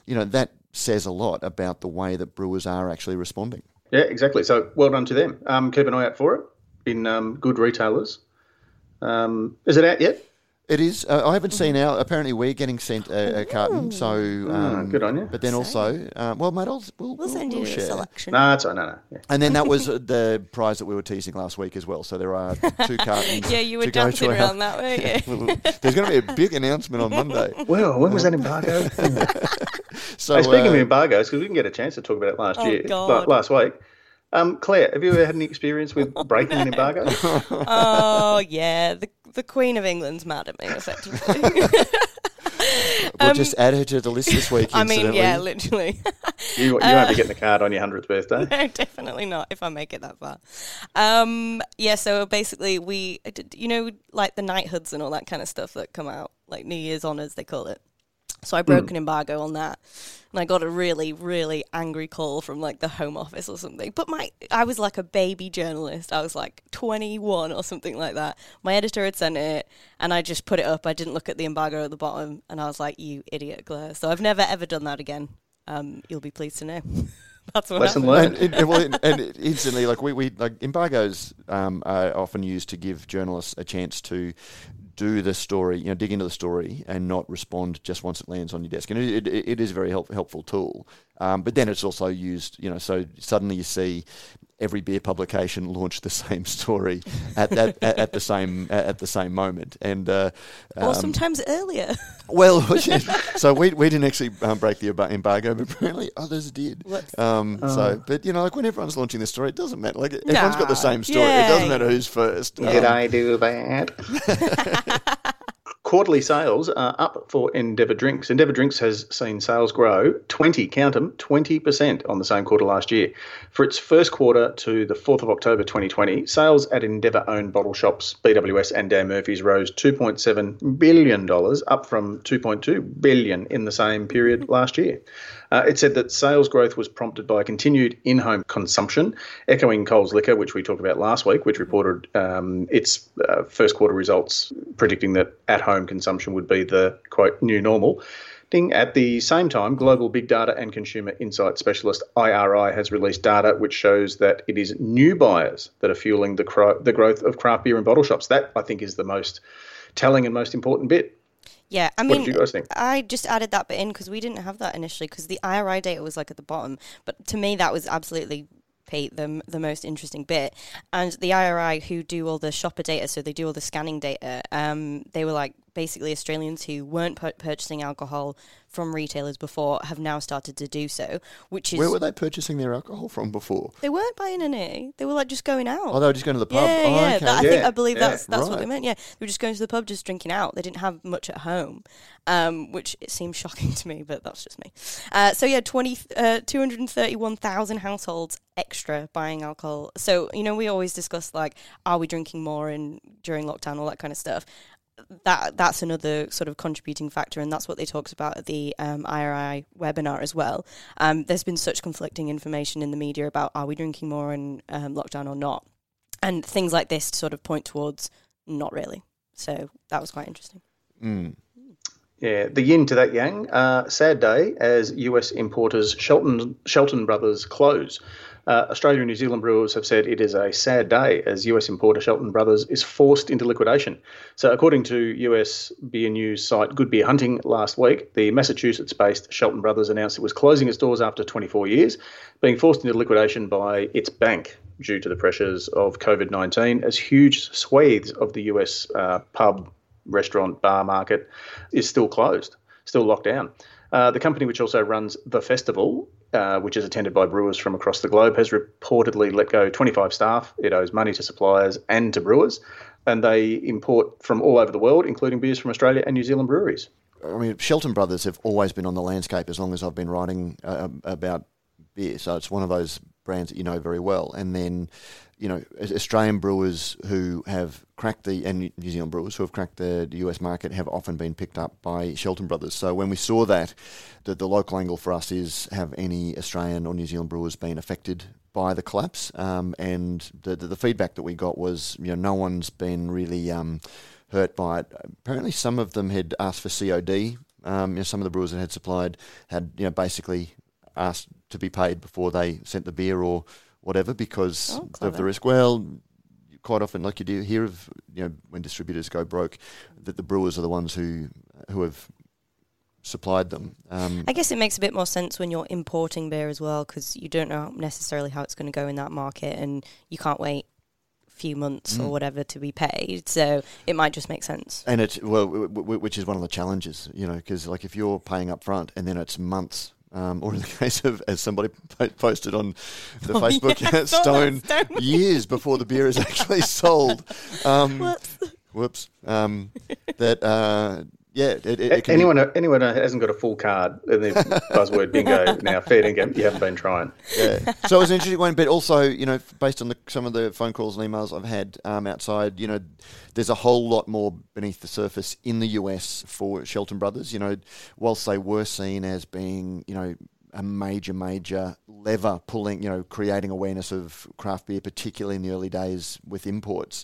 you know, that says a lot about the way that brewers are actually responding. Yeah, exactly. So well done to them. Um, keep an eye out for it in um, good retailers. Um, is it out yet? It is. Uh, I haven't seen our. Apparently, we're getting sent a, a carton. So um, mm, good on you. But then also, uh, well, mate, I'll, we'll, we'll send we'll you share. A selection. No, it's all right, no, no. Yeah. And then that was the prize that we were teasing last week as well. So there are two cartons. Yeah, you were dancing around our, that, weren't you? Yeah, well, there's going to be a big announcement on Monday. Well, when was that embargo? So hey, speaking uh, of embargoes, because we didn't get a chance to talk about it last oh year, God. last week. Um, Claire, have you ever had any experience with breaking oh, no. an embargo? Oh yeah, the the Queen of England's mad at me, effectively. We'll um, just add her to the list this week. I mean, yeah, literally. you you uh, won't be getting the card on your hundredth birthday. No, definitely not. If I make it that far. Um, yeah. So basically, we, you know, like the knighthoods and all that kind of stuff that come out, like New Year's honours, they call it. So I broke mm. an embargo on that, and I got a really, really angry call from like the Home Office or something. But my, I was like a baby journalist. I was like twenty-one or something like that. My editor had sent it, and I just put it up. I didn't look at the embargo at the bottom, and I was like, "You idiot, Claire." So I've never ever done that again. Um, you'll be pleased to know. That's what lesson happened. Learned. And, and, and, and instantly, like we, we like embargoes um, are often used to give journalists a chance to do the story, you know, dig into the story and not respond just once it lands on your desk. And it, it, it is a very help, helpful tool. Um, but then it's also used, you know, so suddenly you see every beer publication launch the same story at that at, at the same at the same moment, and uh, or um, sometimes earlier. Well, yeah, so we we didn't actually um, break the embargo, but apparently others did. Um, oh. So, but you know, like when everyone's launching the story, it doesn't matter. Like everyone's nah, got the same story. Yay. It doesn't matter who's first. Um, Did I do that? Quarterly sales are up for Endeavour Drinks. Endeavour Drinks has seen sales grow twenty, count them, twenty percent on the same quarter last year. For its first quarter to the fourth of October twenty twenty, sales at Endeavour-owned bottle shops, B W S and Dan Murphy's, rose two point seven billion dollars, up from two point two billion dollars in the same period last year. Uh, it said that sales growth was prompted by continued in-home consumption, echoing Coles Liquor, which we talked about last week, which reported um, its uh, first quarter results predicting that at-home consumption would be the, quote, new normal. At the same time, global big data and consumer insight specialist I R I has released data which shows that it is new buyers that are fueling the, cro- the growth of craft beer and bottle shops. That, I think, is the most telling and most important bit. Yeah, I mean, what did you guys think? I just added that bit in because we didn't have that initially because the I R I data was like at the bottom. But to me, that was absolutely... Pete, the, the most interesting bit. And the I R I, who do all the shopper data, so they do all the scanning data, um, they were like basically Australians who weren't pu- purchasing alcohol from retailers before have now started to do so, which is... Where were they purchasing their alcohol from before? They weren't buying any. They were like just going out. Oh, they were just going to the pub. Yeah, oh, yeah. Okay. That, I, yeah. Think, I believe yeah. that's that's right. what they meant, yeah. They were just going to the pub, just drinking out. They didn't have much at home, um, which it seems shocking to me, but that's just me. Uh, so, yeah, twenty, uh, two hundred thirty-one thousand households extra buying alcohol. So, you know, we always discuss, like, are we drinking more in during lockdown, all that kind of stuff. That that's another sort of contributing factor, and that's what they talked about at the um, I R I webinar as well. Um, there's been such conflicting information in the media about are we drinking more in um, lockdown or not, and things like this sort of point towards not really. So that was quite interesting. Mm. Yeah, the yin to that yang. Uh, sad day as U S importers Shelton Shelton Brothers close. Uh, Australia and New Zealand brewers have said it is a sad day as U S importer Shelton Brothers is forced into liquidation. So according to U S beer news site Good Beer Hunting last week, the Massachusetts-based Shelton Brothers announced it was closing its doors after twenty-four years, being forced into liquidation by its bank due to the pressures of covid nineteen as huge swathes of the U S uh, pub, restaurant, bar market is still closed, still locked down. Uh, the company, which also runs The Festival, Uh, which is attended by brewers from across the globe, has reportedly let go twenty-five staff. It owes money to suppliers and to brewers, and they import from all over the world, including beers from Australia and New Zealand breweries. I mean, Shelton Brothers have always been on the landscape as long as I've been writing uh, about beer, so it's one of those brands that you know very well. And then, you know, Australian brewers who have cracked the, and New Zealand brewers who have cracked the U S market have often been picked up by Shelton Brothers. So when we saw that, the, the local angle for us is have any Australian or New Zealand brewers been affected by the collapse? Um, and the, the the feedback that we got was, you know, no one's been really um, hurt by it. Apparently some of them had asked for C O D. Um, you know, some of the brewers that had supplied had, you know, basically asked to be paid before they sent the beer or whatever because oh, of the risk. Well, quite often, like you do hear of, you know, when distributors go broke, that the brewers are the ones who who have supplied them. Um, I guess it makes a bit more sense when you're importing beer as well because you don't know necessarily how it's going to go in that market and you can't wait few months mm. or whatever to be paid, so it might just make sense. And it's, well, w- w- which is one of the challenges, you know, because like if you're paying up front and then it's months. Um, or in the case of, as somebody posted on the oh, Facebook, yeah, Stone, years before the beer is actually sold. Um, whoops. Whoops. Um, that, uh, yeah. It, it, it anyone, be... anyone who hasn't got a full card in the buzzword bingo now, fair dinkum, you haven't been trying. Yeah. So it was an interesting one, but also, you know, based on the, some of the phone calls and emails I've had um, outside, you know, there's a whole lot more beneath the surface in the U S for Shelton Brothers. You know, whilst they were seen as being, you know, a major, major lever pulling, you know, creating awareness of craft beer, particularly in the early days with imports,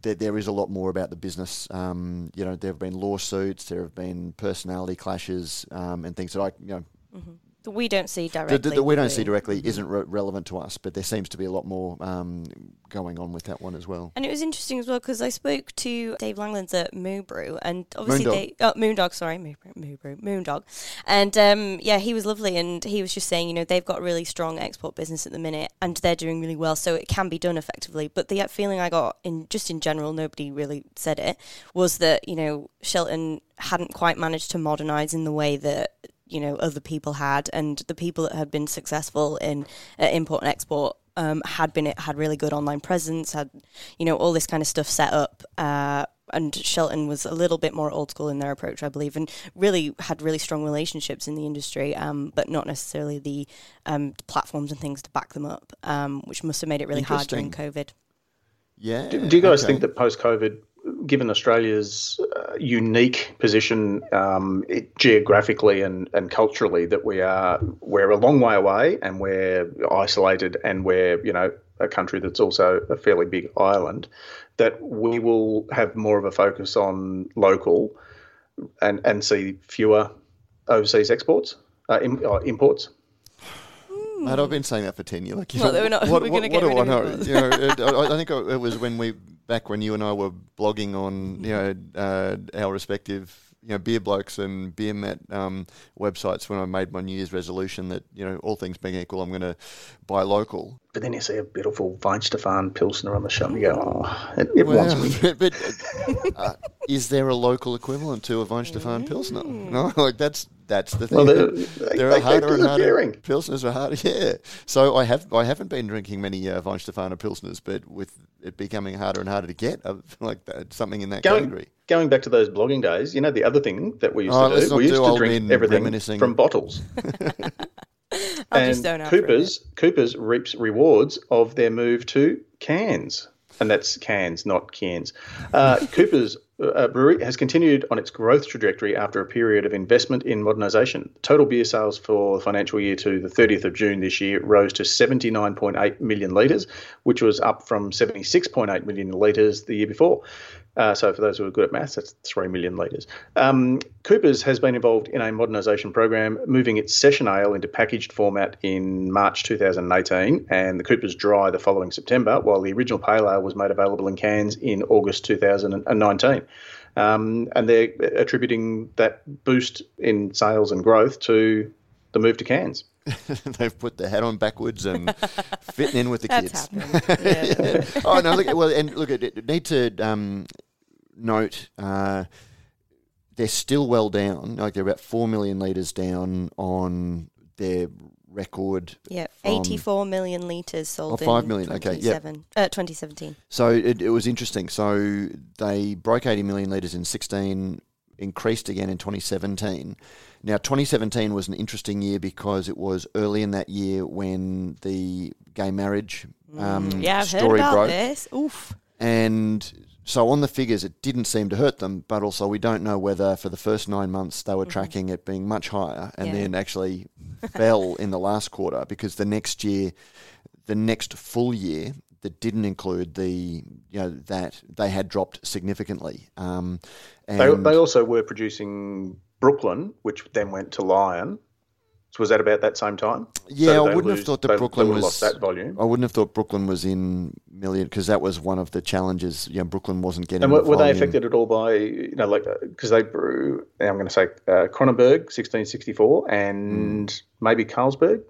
there, there is a lot more about the business. Um, you know, there have been lawsuits, there have been personality clashes um, and things that I, you know... Mm-hmm. That we don't see directly. That, that we don't see directly mm-hmm. isn't re- relevant to us, but there seems to be a lot more um, going on with that one as well. And it was interesting as well because I spoke to Dave Langlands at Moo Brew and obviously Moondog. They, oh, Moondog, sorry, Moo Brew, Moondog, and um, yeah, he was lovely and he was just saying, you know, they've got really strong export business at the minute and they're doing really well, so it can be done effectively. But the feeling I got in just in general, nobody really said it, was that, you know, Shelton hadn't quite managed to modernise in the way that, you know, other people had, and the people that had been successful in uh, import and export um, had been had really good online presence, had, you know, all this kind of stuff set up. Uh, and Shelton was a little bit more old school in their approach, I believe, and really had really strong relationships in the industry, um, but not necessarily the um, platforms and things to back them up, um, which must have made it really hard during COVID. Yeah. Do, do you guys okay. think that post-COVID given Australia's uh, unique position um, it, geographically and, and culturally, that we are we're a long way away and we're isolated and we're, you know, a country that's also a fairly big island, that we will have more of a focus on local and, and see fewer overseas exports, uh, im, uh, imports. Mate, I've been saying that for ten years. Like, well, know, we're not, what, we're what, what do I know? You know it, I, I think it was when we back when you and I were blogging on, you know, uh, our respective, you know, beer blokes and beer mat um, websites. When I made my New Year's resolution that, you know, all things being equal, I'm going to buy local. But then you see a beautiful Weihenstephan Pilsner on the shelf, and you go, "Oh, it, it well, wants me." But, but uh, is there a local equivalent to a Weihenstephan Pilsner? No, like that's. That's the thing. Well, they, there are they harder and harder. Appearing. Pilsners are harder, yeah. So I have I haven't been drinking many uh, Weihenstephaner Pilsners, but with it becoming harder and harder to get, I feel like that, something in that going, category. Going back to those blogging days, you know, the other thing that we used oh, to do, we used do to drink everything from bottles. And Coopers Coopers reaps rewards of their move to cans, and that's cans, not cans. Uh, Coopers. Uh, brewery has continued on its growth trajectory after a period of investment in modernisation. Total beer sales for the financial year to the thirtieth of June this year rose to seventy-nine point eight million litres, which was up from seventy-six point eight million litres the year before. Uh, so for those who are good at maths, that's three million litres. Um, Coopers has been involved in a modernisation program, moving its session ale into packaged format in March twenty eighteen and the Coopers Dry the following September, while the original pale ale was made available in cans in August twenty nineteen. Um, and they're attributing that boost in sales and growth to the move to cans. They've put the hat on backwards and fitting in with the That's kids. That's happened. Yeah. Yeah. Oh no! Look, well, and look, it need to um, note uh, they're still well down. Like they're about four million litres down on their record. Yeah, eighty-four million litres sold. Oh, five million. In okay, yeah, uh, twenty seventeen. So it, it was interesting. So they broke eighty million litres in sixteen. Increased again in twenty seventeen. Now, twenty seventeen was an interesting year because it was early in that year when the gay marriage um, yeah, I've story heard about broke. This. Oof. And so on the figures, it didn't seem to hurt them, but also we don't know whether for the first nine months they were mm-hmm. tracking it being much higher and yeah. then actually fell in the last quarter because the next year, the next full year that didn't include the, you know, that they had dropped significantly. Um, and they, they also were producing Brooklyn, which then went to Lion. So was that about that same time? Yeah, so I wouldn't lose, have thought that they, Brooklyn they was lost that volume. I wouldn't have thought Brooklyn was in million because that was one of the challenges. You know, Brooklyn wasn't getting. And were, the were they affected at all by, you know, like because they brew? I'm going to say uh, Kronenberg sixteen sixty-four and mm. maybe Carlsberg.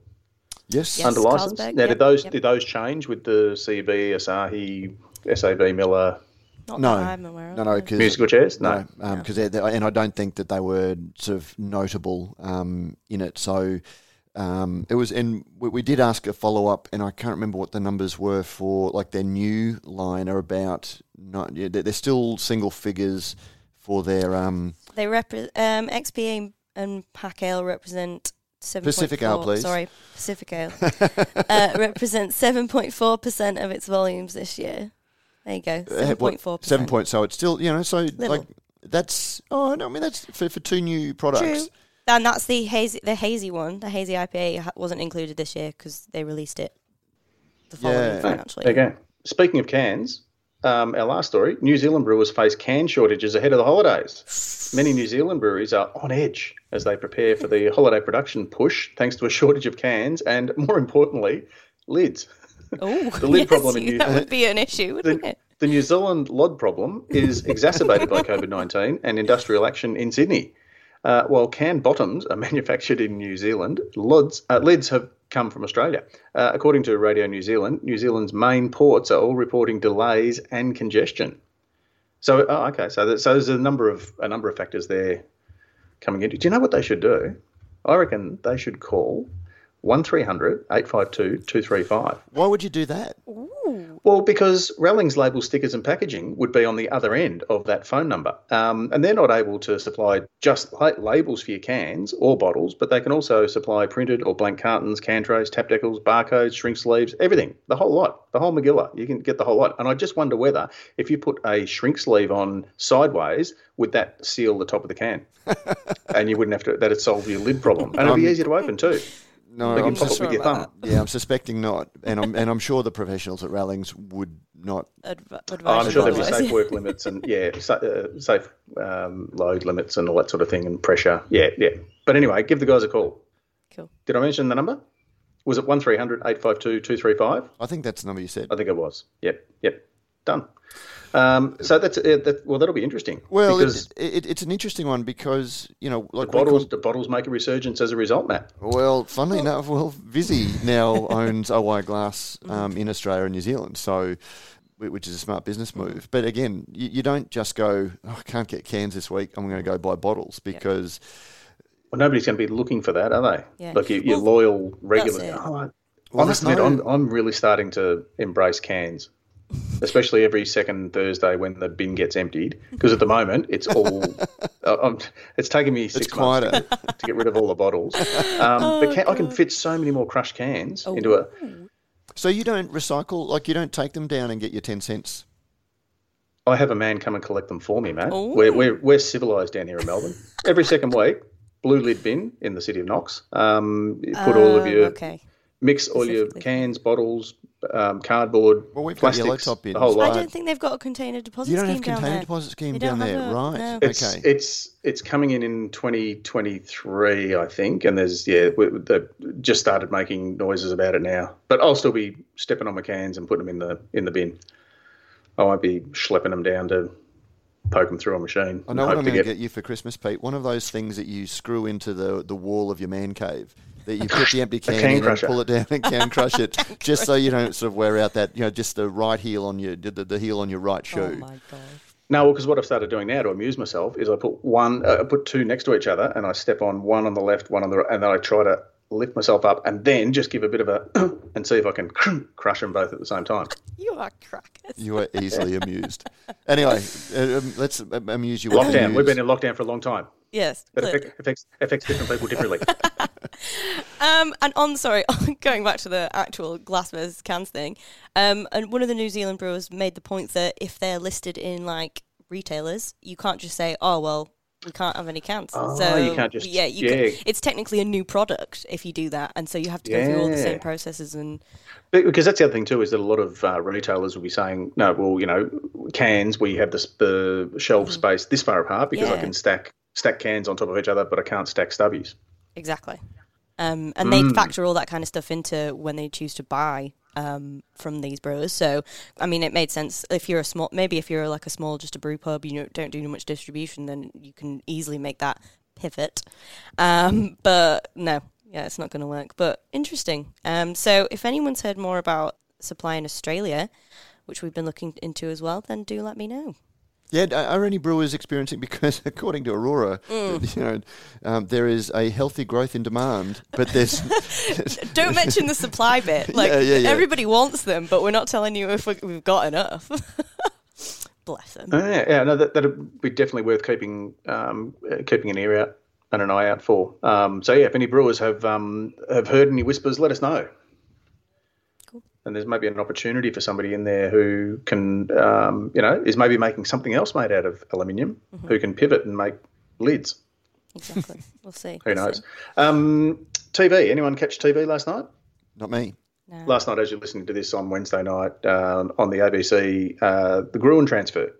Yes, yes, under license. Carlsberg, now, yep, did those yep. did those change with the C B, Asahi, S A B, Miller? Not no, I'm aware of. No, no, cause, musical chairs. No, because no, um, no. and I don't think that they were sort of notable um, in it. So um, it was, and we, we did ask a follow up, and I can't remember what the numbers were for. Like their new line are about not. They're still single figures for their. Um, they repre- um X P A and Pack Ale represent. Pacific Ale, please. Sorry, Pacific Ale uh, represents seven point four percent of its volumes this year. There you go, seven point four percent. Seven point, so it's still, you know, so Little. like that's. Oh no, I mean that's for, for two new products. True. And that's the hazy, the hazy one, the hazy I P A wasn't included this year because they released it the following yeah. financially. There you go. Speaking of cans. Um, our last story, New Zealand brewers face can shortages ahead of the holidays. Many New Zealand breweries are on edge as they prepare for the holiday production push thanks to a shortage of cans and, more importantly, lids. Oh, the lid yes, problem in New- that would be an issue, wouldn't the, it? The New Zealand lod problem is exacerbated by COVID nineteen and industrial action in Sydney. Uh, while can bottoms are manufactured in New Zealand, lids, uh, lids have come from Australia. Uh, according to Radio New Zealand, New Zealand's main ports are all reporting delays and congestion. So, oh, okay, so that, so there's a number of a number of factors there coming into. Do you know what they should do? I reckon they should call one three hundred eight five two two three five. Why would you do that? Ooh. Well, because Rowling's label stickers and packaging would be on the other end of that phone number. Um, and they're not able to supply just labels for your cans or bottles, but they can also supply printed or blank cartons, can trays, tap decals, barcodes, shrink sleeves, everything, the whole lot, the whole megilla. You can get the whole lot. And I just wonder whether if you put a shrink sleeve on sideways, would that seal the top of the can? And you wouldn't have to, that'd solve your lid problem. And it'd be easy to open too. No, I'm just, with your thumb. Yeah, I'm suspecting not, and I'm and I'm sure the professionals at Rowling's would not. Adv- advise oh, I'm sure there'd be safe work limits and yeah, sa- uh, safe um, load limits and all that sort of thing and pressure. Yeah, yeah. But anyway, give the guys a call. Cool. Did I mention the number? Was it one three hundred eight five two two three five? I think that's the number you said. I think it was. Yep, yep. Done. Um, so that's uh, that, well. That'll be interesting. Well, it, it, it's an interesting one because you know, like the bottles, call, the bottles make a resurgence as a result, Matt. Well, funnily enough, well, Vizzy now owns O Y Glass um, in Australia and New Zealand, so which is a smart business move. But again, you, you don't just go, oh, I can't get cans this week. I'm going to go buy bottles because well, nobody's going to be looking for that, are they? Yeah. Like your, your well, loyal regular. Oh, well, honestly, no. I'm I'm really starting to embrace cans. Especially every second Thursday when the bin gets emptied, because at the moment it's all. uh, I'm, it's taken me six months to, to get rid of all the bottles, um, oh, but can, I can fit so many more crushed cans oh. into a. So you don't recycle, like you don't take them down and get your ten cents. I have a man come and collect them for me, mate. Oh. We're we're we're civilised down here in Melbourne. Every second week, blue lid bin in the city of Knox. Um, you put uh, all of your okay. mix all your cans, bottles. Um, cardboard, well, we've plastics, got yellow top bins. I don't think they've got a container deposit scheme down there. You don't have a container deposit scheme down there, right? No. It's, okay. It's it's coming in in twenty twenty-three, I think, and there's yeah, we, they've just started making noises about it now. But I'll still be stepping on my cans and putting them in the in the bin. I won't be schlepping them down to poke them through a machine. I know what I'm going to get you for Christmas, Pete. One of those things that you screw into the the wall of your man cave. That you put the empty can, can in crusher. And pull it down and can crush it, just so you don't sort of wear out that, you know, just the right heel on your, the, the heel on your right shoe. Oh, my God. No, because well, what I've started doing now to amuse myself is I put one, uh, I put two next to each other and I step on one on the left, one on the right, and then I try to lift myself up and then just give a bit of a and see if I can crush them both at the same time. You are crackers. You are easily amused. Anyway, um, let's amuse you. Lockdown. We've been in lockdown for a long time. Yes. That affect, affects, affects different people differently. um, and on, sorry, going back to the actual glass versus cans thing, um, and one of the New Zealand brewers made the point that if they're listed in, like, retailers, you can't just say, oh, well, we can't have any cans. Oh, so, you can't just... Yeah, you yeah. Can, it's technically a new product if you do that, and so you have to go yeah. through all the same processes and... Because that's the other thing too is that a lot of uh, retailers will be saying, no, well, you know, cans, we have this, the shelf mm. space this far apart because yeah. I can stack... stack cans on top of each other, but I can't stack stubbies. Exactly. Um, and mm. they factor all that kind of stuff into when they choose to buy um, from these brewers. So, I mean, it made sense if you're a small, maybe if you're like a small, just a brew pub, you don't do much distribution, then you can easily make that pivot. Um, but no, yeah, it's not going to work, but interesting. Um, so if anyone's heard more about supply in Australia, which we've been looking into as well, then do let me know. Yeah, are any brewers experiencing, because according to Aurora, mm. you know, um, there is a healthy growth in demand, but there's... Don't mention the supply bit. Like, yeah, yeah, yeah. Everybody wants them, but we're not telling you if we've got enough. Bless them. Uh, yeah, yeah, no, that, that'd be definitely worth keeping um, keeping an ear out and an eye out for. Um, so, yeah, if any brewers have um, have heard any whispers, let us know. And there's maybe an opportunity for somebody in there who can, um, you know, is maybe making something else made out of aluminium, mm-hmm. who can pivot and make lids. Exactly. We'll see. Who we'll knows? See. Um, T V. Anyone catch T V last night? Not me. No. Last night, as you're listening to this on Wednesday night uh, on the A B C, uh, the Gruen transfer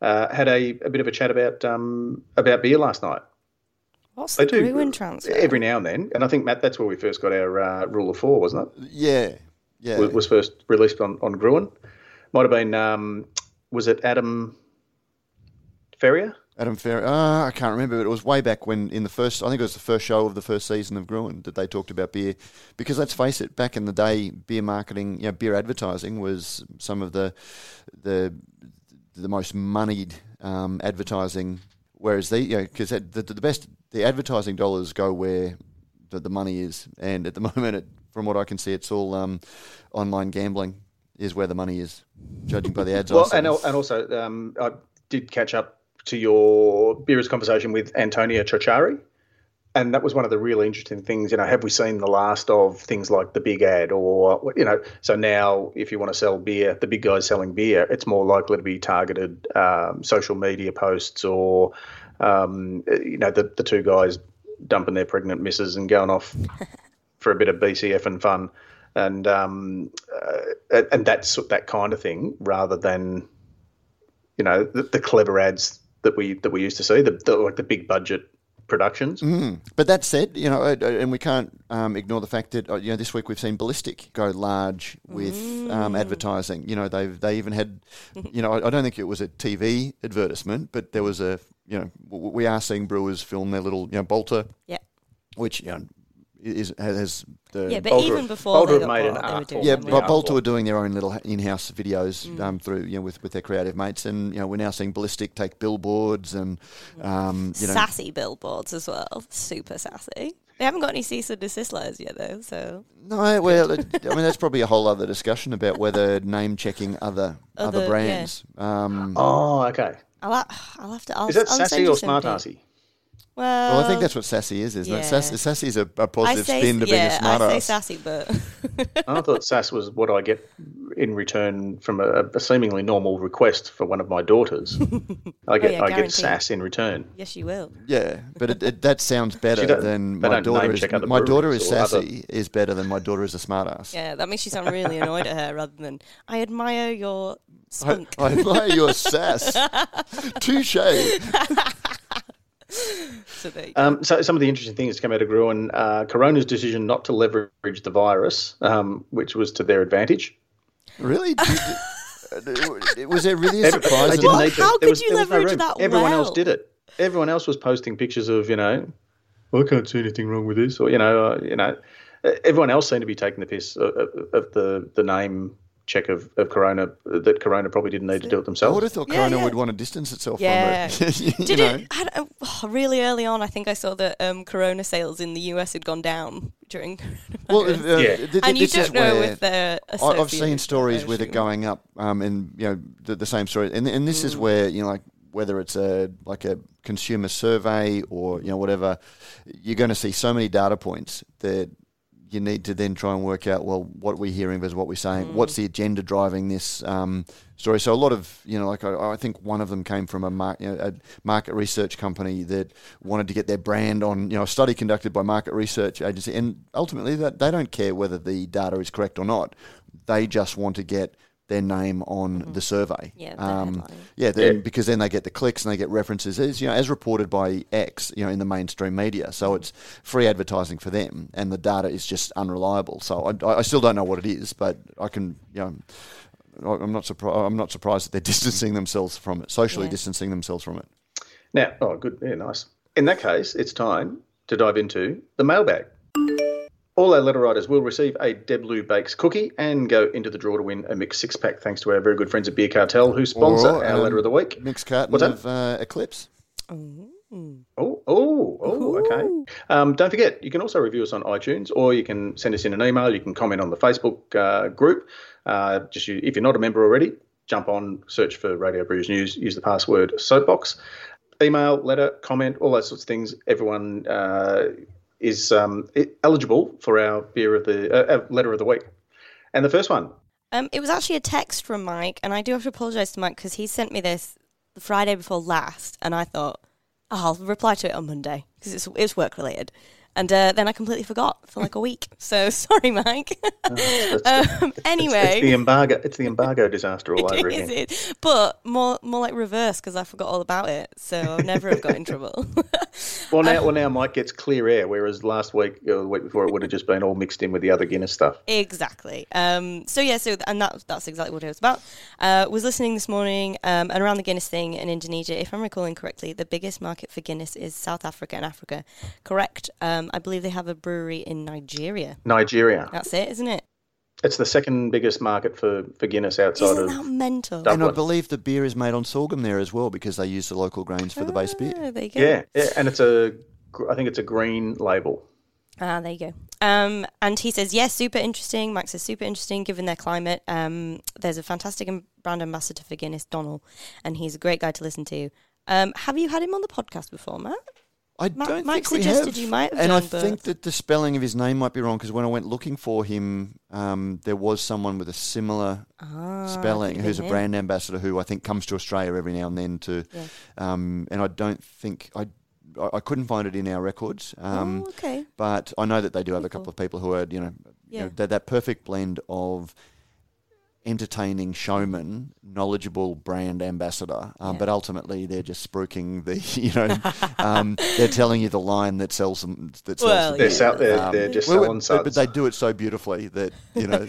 uh, had a, a bit of a chat about um, about beer last night. What's they the Gruen transfer? Every now and then, and I think Matt, that's where we first got our uh, Rule of Four, wasn't it? Yeah. Yeah, was first released on, on Gruen. Might have been, um, was it Adam Ferrier? Adam Ferrier. Uh, I can't remember, but it was way back when in the first, I think it was the first show of the first season of Gruen that they talked about beer. Because let's face it, back in the day, beer marketing, you know, beer advertising was some of the the the most moneyed um, advertising. Whereas they, you know, because the, the best, the advertising dollars go where the, the money is. And at the moment, it... From what I can see, it's all um, online gambling is where the money is, judging by the ads. Well, and, and also um, I did catch up to your beerers conversation with Antonia Tricciari, and that was one of the really interesting things. You know, have we seen the last of things like the big ad, or, you know, so now if you want to sell beer, the big guys selling beer, it's more likely to be targeted um, social media posts or, um, you know, the, the two guys dumping their pregnant missus and going off for a bit of B C F and fun. And um, uh, and that's that kind of thing, rather than, you know, the, the clever ads that we that we used to see, the, the like the big budget productions. Mm. But that said, you know, and we can't um, ignore the fact that, you know, this week we've seen Ballistic go large with mm. um, advertising. You know, they they even had, you know, I, I don't think it was a T V advertisement, but there was a, you know, we are seeing brewers film their little, you know, Bolter, yeah, which, you know, Is, has the yeah, but Bolter, even before they got made an art yeah, but Bolter were doing their own little in-house videos mm. um, through, you know, with, with their creative mates, and, you know, we're now seeing Ballistic take billboards and um, you know, sassy billboards as well, super sassy. They haven't got any cease and desist letters yet, though. So no, well, it, I mean, that's probably a whole other discussion about whether name checking other other, other brands. Yeah. Um, oh, okay. I'll ha- I'll have to. I'll, is that I'll sassy or smart assy? Well, well, I think that's what sassy is, isn't yeah. it? Sassy, sassy is a, a positive say, spin to yeah, being a smart ass. I say sassy, but... I thought sass was what I get in return from a, a seemingly normal request for one of my daughters. I get oh, yeah, I get sass in return. Yes, you will. Yeah, but it, it, that sounds better than my daughter is... My daughter is sassy other... is better than my daughter is a smart ass. Yeah, that makes you sound really annoyed at her rather than, I admire your spunk. I, I admire your sass. Touché. So, um, so some of the interesting things that come out of Gruen, uh, Corona's decision not to leverage the virus, um, which was to their advantage. Really? Was there really a surprise? Well, how to, could was, you leverage no that Everyone well? else did it. Everyone else was posting pictures of, you know, well, I can't see anything wrong with this, or, you know, uh, you know, everyone else seemed to be taking the piss of, of, of the, the name check of, of Corona, that Corona probably didn't need to do it themselves. I would have thought Corona yeah, yeah. would want to distance itself yeah. from it. you Did know? it I oh, really early on, I think I saw that um, Corona sales in the U S had gone down during well, uh, yeah. th- th- And you don't know if they're associated. I've seen stories with it going up um, and, you know, the, the same story. And and this mm. is where, you know, like, whether it's a like a consumer survey or, you know, whatever, you're going to see so many data points that you need to then try and work out, well, what we're hearing versus what we're saying. Mm. What's the agenda driving this um, story? So a lot of, you know, like I, I think one of them came from a, mar- you know, a market research company that wanted to get their brand on, you know, a study conducted by market research agency. And ultimately that they don't care whether the data is correct or not. They just want to get their name on mm-hmm. the survey. Yeah, um, yeah, yeah, because then they get the clicks and they get references, as, you know, as reported by X, you know, in the mainstream media. So it's free advertising for them, and the data is just unreliable. So I, I still don't know what it is, but I can, you know, I'm not surprised. I'm not surprised that they're distancing themselves from it, socially yeah. distancing themselves from it. Now, oh, good, yeah, nice. In that case, it's time to dive into the mailbag. All our letter writers will receive a Deblu Bakes cookie and go into the draw to win a mixed six-pack, thanks to our very good friends at Beer Cartel, who sponsor or, our um, letter of the week. Mixed carton What's of uh, Eclipse. Oh, oh, oh, okay. Um, don't forget, you can also review us on iTunes, or you can send us in an email. You can comment on the Facebook uh, group. Uh, just you, if you're not a member already, jump on, search for Radio Brews News, use the password Soapbox. Email, letter, comment, all those sorts of things. Everyone... Uh, is um, eligible for our beer of the uh, letter of the week. And the first one. Um, it was actually a text from Mike, and I do have to apologise to Mike because he sent me this the Friday before last, and I thought, oh, I'll reply to it on Monday because it's, it's work-related. And uh, then I completely forgot for like a week. So sorry, Mike. Oh, it's, it's, um, anyway. It's, it's, the embargo, it's the embargo disaster all over again. It is. But more more like reverse because I forgot all about it. So I'll never have got in trouble. Well, now um, well now Mike gets clear air, whereas last week or the week before it would have just been all mixed in with the other Guinness stuff. Exactly. Um, so, yeah, so and that that's exactly what it was about. Uh, was listening this morning um, and around the Guinness thing in Indonesia, if I'm recalling correctly, the biggest market for Guinness is South Africa and Africa. Correct. Um, I believe they have a brewery in Nigeria. Nigeria. That's it, isn't it? It's the second biggest market for, for Guinness outside isn't of Isn't that mental? Dublin. And I believe the beer is made on sorghum there as well because they use the local grains for oh, the base beer. There you go. Yeah, yeah, and it's a, I think it's a green label. Ah, there you go. Um, and he says, yes, super interesting. Max is super interesting, given their climate. Um, there's a fantastic brand ambassador for Guinness, Donal, and he's a great guy to listen to. Um, have you had him on the podcast before, Matt? I Ma- don't Mike think we have. Mike suggested you might have and done, And I but... think that the spelling of his name might be wrong, because when I went looking for him, um, there was someone with a similar ah, spelling who's a him. brand ambassador who I think comes to Australia every now and then to yeah. – um, and I don't think – I. I couldn't find it in our records, um, oh, okay. but I know that they do have a couple of people who are, you know, yeah. you know that that perfect blend of entertaining showman, knowledgeable brand ambassador, um, yeah. but ultimately they're just spruiking the, you know, um, they're telling you the line that sells them. That sells well, them. They're, sell, they're, um, they're just well, selling suds. But they do it so beautifully that, you know,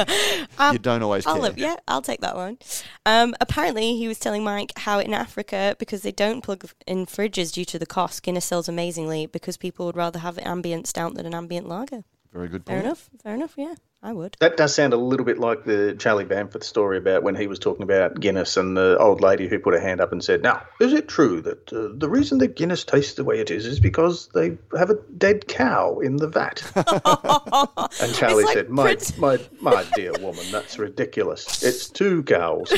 um, you don't always I'll care. Live, yeah, I'll take that one. Um, apparently he was telling Mike how in Africa, because they don't plug in fridges due to the cost, Guinness sells amazingly because people would rather have an ambient stout than an ambient lager. Very good point. Fair enough, fair enough, yeah. I would. That does sound a little bit like the Charlie Bamforth story about when he was talking about Guinness and the old lady who put her hand up and said, now, is it true that uh, the reason that Guinness tastes the way it is is because they have a dead cow in the vat? And Charlie like said, my, Prince- my my dear woman, that's ridiculous. It's two cows.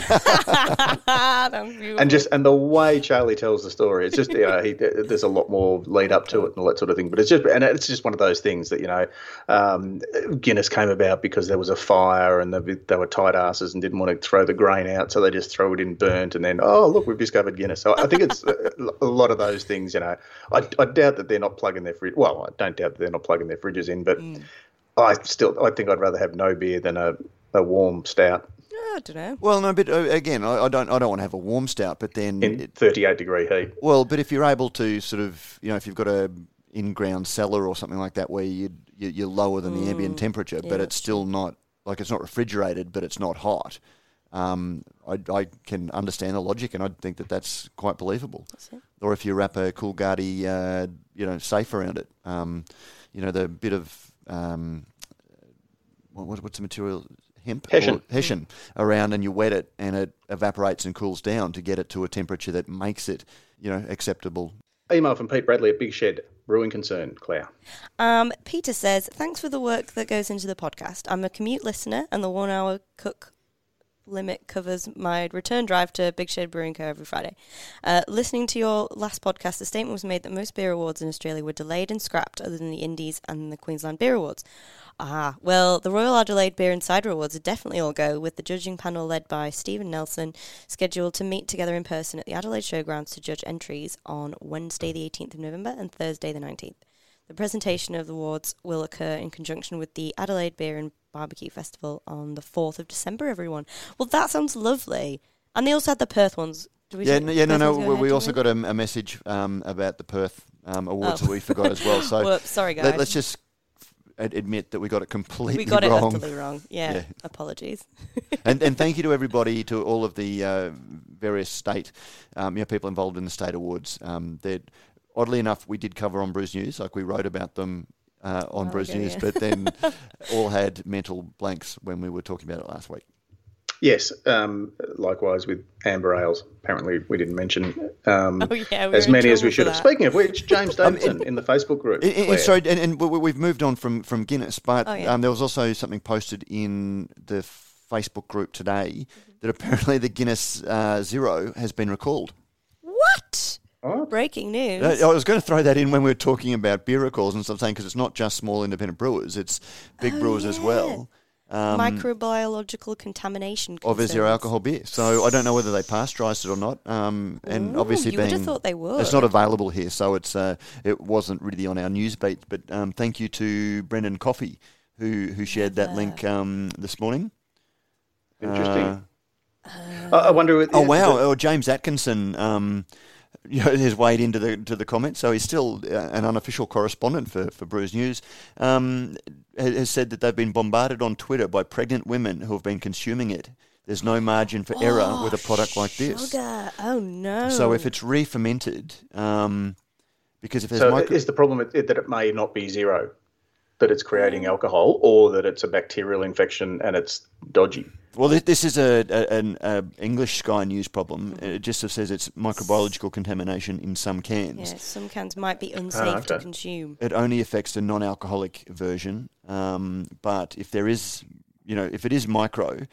and just and the way Charlie tells the story, it's just, you know, he, there's a lot more lead up to it and all that sort of thing. But it's just, and it's just one of those things that, you know, um, Guinness came about because there was a fire and they, they were tight asses and didn't want to throw the grain out, so they just throw it in burnt and then, oh, look, we've discovered Guinness. So I think it's a lot of those things, you know. I, I doubt that they're not plugging their fridge. Well, I don't doubt that they're not plugging their fridges in, but mm. I still I think I'd rather have no beer than a, a warm stout. I don't know. Well, no, but again, I, I don't. I don't want to have a warm stout, but then in thirty-eight degree heat. Well, but if you're able to sort of, you know, if you've got a in-ground cellar or something like that where you'd, you, you're lower than mm. the ambient temperature, yeah, but it's still not – like it's not refrigerated, but it's not hot. Um, I, I can understand the logic, and I think that that's quite believable. That's it. Or if you wrap a Coolgardie, uh, you know, safe around it. Um, you know, the bit of um, – what, what's the material – hemp hessian. hessian around, and you wet it and it evaporates and cools down to get it to a temperature that makes it, you know, acceptable. Email from Pete Bradley at Big Shed Brewing Concern, Claire. Um, Peter says, thanks for the work that goes into the podcast. I'm a commute listener and the one hour cook limit covers my return drive to Big Shed Brewing Co. every Friday. Uh, listening to your last podcast, the statement was made that most beer awards in Australia were delayed and scrapped other than the Indies and the Queensland Beer Awards. Ah, well, the Royal Adelaide Beer and Cider Awards are definitely all go, with the judging panel led by Stephen Nelson scheduled to meet together in person at the Adelaide Showgrounds to judge entries on Wednesday the eighteenth of November and Thursday the nineteenth. The presentation of the awards will occur in conjunction with the Adelaide Beer and Barbecue Festival on the fourth of December, everyone. Well, that sounds lovely. And they also had the Perth ones. Do we yeah, no, yeah, no, no. We, we also got a, a message um, about the Perth um, awards oh. that we forgot as well. So Whoops, sorry, guys. Let, let's just admit that we got it completely wrong. We got wrong. it utterly wrong. Yeah, yeah. Apologies. and and thank you to everybody, to all of the uh, various state, um, you know, people involved in the state awards. Um, oddly enough, we did cover on Brews News, like we wrote about them. Uh, on oh, Brews okay, News, yeah. But then all had mental blanks when we were talking about it last week. Yes, um, likewise with Amber Ales. Apparently we didn't mention um, oh, yeah, we as many as we should have. Speaking of which, James Davidson um, it, in the Facebook group. It, it, sorry, and, and we've moved on from, from Guinness, but oh, yeah. um, there was also something posted in the Facebook group today mm-hmm. that apparently the Guinness uh, Zero has been recalled. What? Oh. Breaking news. I was going to throw that in when we were talking about beer recalls and something, because it's not just small independent brewers, it's big oh, brewers yeah. as well. Um, Microbiological contamination concerns. Of is there alcohol beer. So I don't know whether they pasteurised it or not. Um, and Ooh, obviously you being, would have thought they would. It's not available here, so it's uh, it wasn't really on our news beat. But um, thank you to Brendan Coffey, who, who shared that uh, link um, this morning. Interesting. Uh, uh, I wonder... What, oh, wow. The, oh, James Atkinson... Um, You know, has weighed into the to the comments, so he's still uh, an unofficial correspondent for, for Brews News, um, has said that they've been bombarded on Twitter by pregnant women who have been consuming it. There's no margin for oh, error with a product like this. Sugar. Oh, no. So if it's re-fermented, um, because if there's... So micro- is the problem that it may not be zero? that it's creating alcohol or that it's a bacterial infection and it's dodgy. Well, this is a, a an a English Sky News problem. It just says it's microbiological contamination in some cans. Yes, some cans might be unsafe ah, okay. to consume. It only affects the non-alcoholic version, um, but if there is, you know, if it is micro,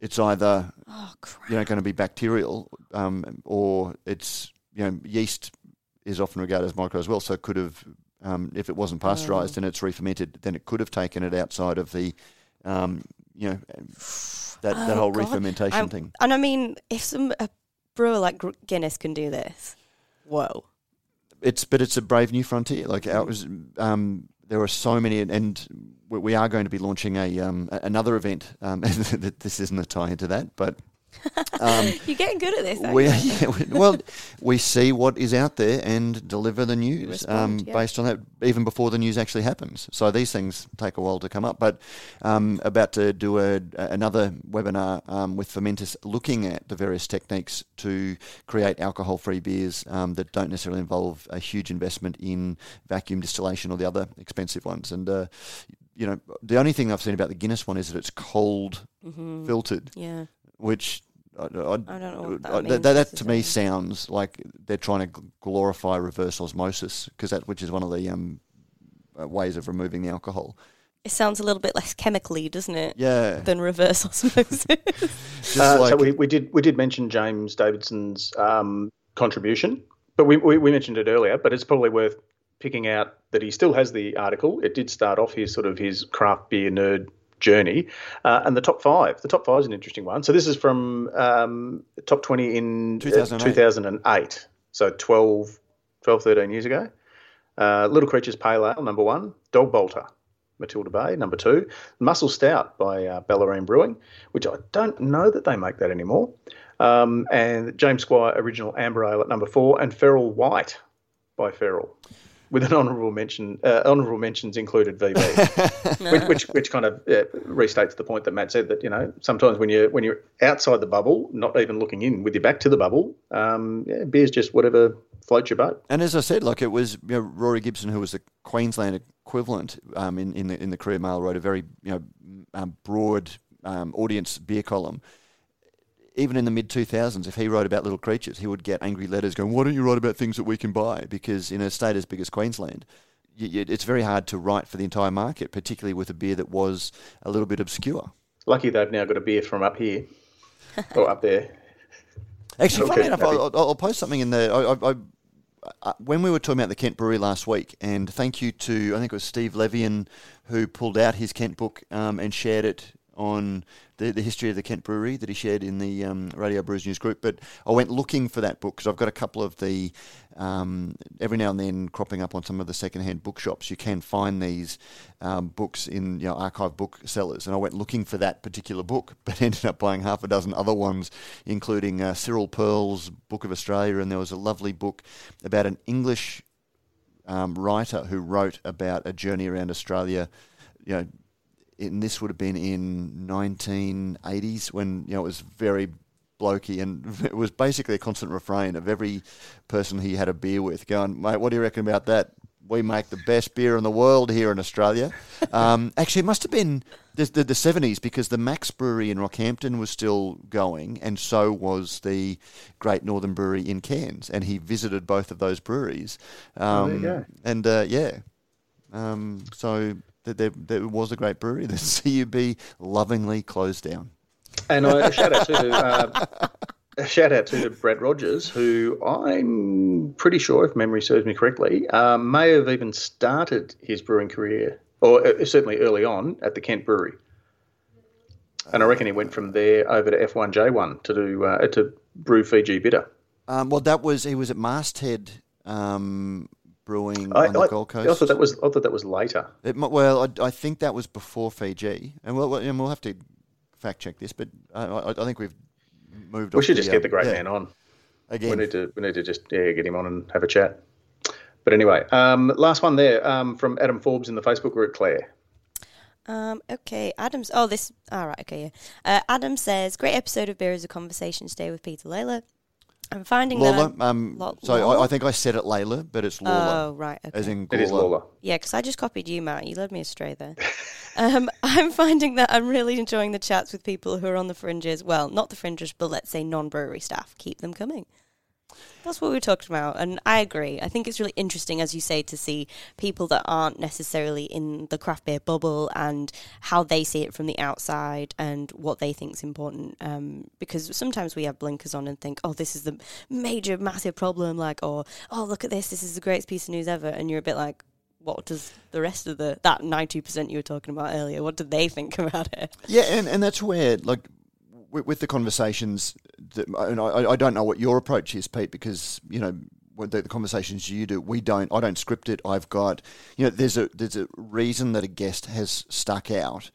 it's either oh, you know going to be bacterial, um, or it's you know yeast is often regarded as micro as well. So it could have, um, if it wasn't pasteurized oh. and it's re-fermented, then it could have taken it outside of the, um, you know. That, that oh whole God. re-fermentation I'm, thing. And I mean, if some a brewer like Guinness can do this, whoa. It's But it's a brave new frontier. Like mm. was, um, there are so many, and, and we are going to be launching a um, another event. Um, this isn't a tie into that, but... Um, You're getting good at this, we, yeah, we, Well, we see what is out there and deliver the news Respond, um, yeah. based on that, even before the news actually happens. So these things take a while to come up. But um, about to do a, another webinar um, with Fermentis looking at the various techniques to create alcohol-free beers um, that don't necessarily involve a huge investment in vacuum distillation or the other expensive ones. And uh, you know, the only thing I've seen about the Guinness one is that it's cold mm-hmm. filtered. Yeah. Which I, I, I don't know what that I, means. That, that, that to me sounds like they're trying to glorify reverse osmosis, because that which is one of the um, ways of removing the alcohol. It sounds a little bit less chemically, doesn't it? Yeah. Than reverse osmosis. uh, like so we, we did we did mention James Davidson's um, contribution, but we, we we mentioned it earlier. But it's probably worth picking out that he still has the article. It did start off his sort of his craft beer nerd journey, uh, and the top five. The top five is an interesting one. So this is from um, top twenty in two thousand eight. two thousand eight, so twelve, twelve thirteen years ago. Uh, Little Creatures Pale Ale, number one. Dog Bolter, Matilda Bay, number two. Muscle Stout by uh, Ballarine Brewing, which I don't know that they make that anymore. Um, and James Squire Original Amber Ale at number four, and Feral White by Feral, with an honourable mention, uh, honourable mentions included V B, no. which, which which kind of uh, restates the point that Matt said, that you know sometimes when you when you're outside the bubble, not even looking in, with your back to the bubble, um, yeah, beer's just whatever floats your boat. And as I said, like it was you know, Rory Gibson, who was the Queensland equivalent um, in in the in the Courier Mail, wrote a very you know um, broad um, audience beer column. Even in the mid two thousands, if he wrote about Little Creatures, he would get angry letters going, why don't you write about things that we can buy? Because in a state as big as Queensland, it's very hard to write for the entire market, particularly with a beer that was a little bit obscure. Lucky they've now got a beer from up here, or up there. Actually, okay, funny enough, I'll, I'll post something in there. I, I, I, when we were talking about the Kent Brewery last week, and thank you to, I think it was Steve Levian, who pulled out his Kent book um, and shared it on the, the history of the Kent Brewery that he shared in the um, Radio Brews News group. But I went looking for that book because I've got a couple of the, um, every now and then cropping up on some of the secondhand bookshops. You can find these um, books in you know, archive book sellers. And I went looking for that particular book, but ended up buying half a dozen other ones, including uh, Cyril Pearl's Book of Australia. And there was a lovely book about an English um, writer who wrote about a journey around Australia, you know, and this would have been in nineteen eighties when you know it was very blokey, and it was basically a constant refrain of every person he had a beer with going, mate, what do you reckon about that? We make the best beer in the world here in Australia. um, actually, it must have been the, the, the seventies because the Max Brewery in Rockhampton was still going, and so was the Great Northern Brewery in Cairns, and he visited both of those breweries. Um, oh, there you go. And uh, yeah, um, so... That there, there was a great brewery that C U B lovingly closed down. And I, a shout out to uh, a shout out to Brad Rogers, who I'm pretty sure, if memory serves me correctly, uh, may have even started his brewing career, or uh, certainly early on at the Kent Brewery. And I reckon he went from there over to F one J one to do uh, to brew Fiji Bitter. Um, well, that was he was at Masthead. Um, Brewing I, on the I, Gold Coast. I thought that was I thought that was later. It, well, I, I think that was before Fiji, and we'll and we'll have to fact check this, but I, I, I think we've moved. We should the, just get the great yeah. man on again. We need to we need to just yeah get him on and have a chat. But anyway, um, last one there um, from Adam Forbes in the Facebook group, Claire. Um, okay, Adam's. Oh, this. All right. Okay. Yeah. Uh, Adam says, "Great episode of Beer as a Conversation today with Peter Lawler. I'm finding Lawler, that... Um, L- so Lawler? I, I think I said it Layla, but it's Lawler. Oh, right. Okay. As in Gawler. It is Lawler. Yeah, because I just copied you, Matt. You led me astray there. um, I'm finding that I'm really enjoying the chats with people who are on the fringes. Well, not the fringes, but let's say non-brewery staff. Keep them coming. That's what we were talking about, and I agree. I think it's really interesting, as you say, to see people that aren't necessarily in the craft beer bubble and how they see it from the outside and what they think is important. Um, because sometimes we have blinkers on and think, oh, this is the major, massive problem, like, or, oh, look at this, this is the greatest piece of news ever. And you're a bit like, what does the rest of the that ninety percent you were talking about earlier, what do they think about it? Yeah, and, and that's weird, like... With the conversations, that, and I, I don't know what your approach is, Pete, because you know the, the conversations you do, we don't. I don't script it. I've got, you know, there's a there's a reason that a guest has stuck out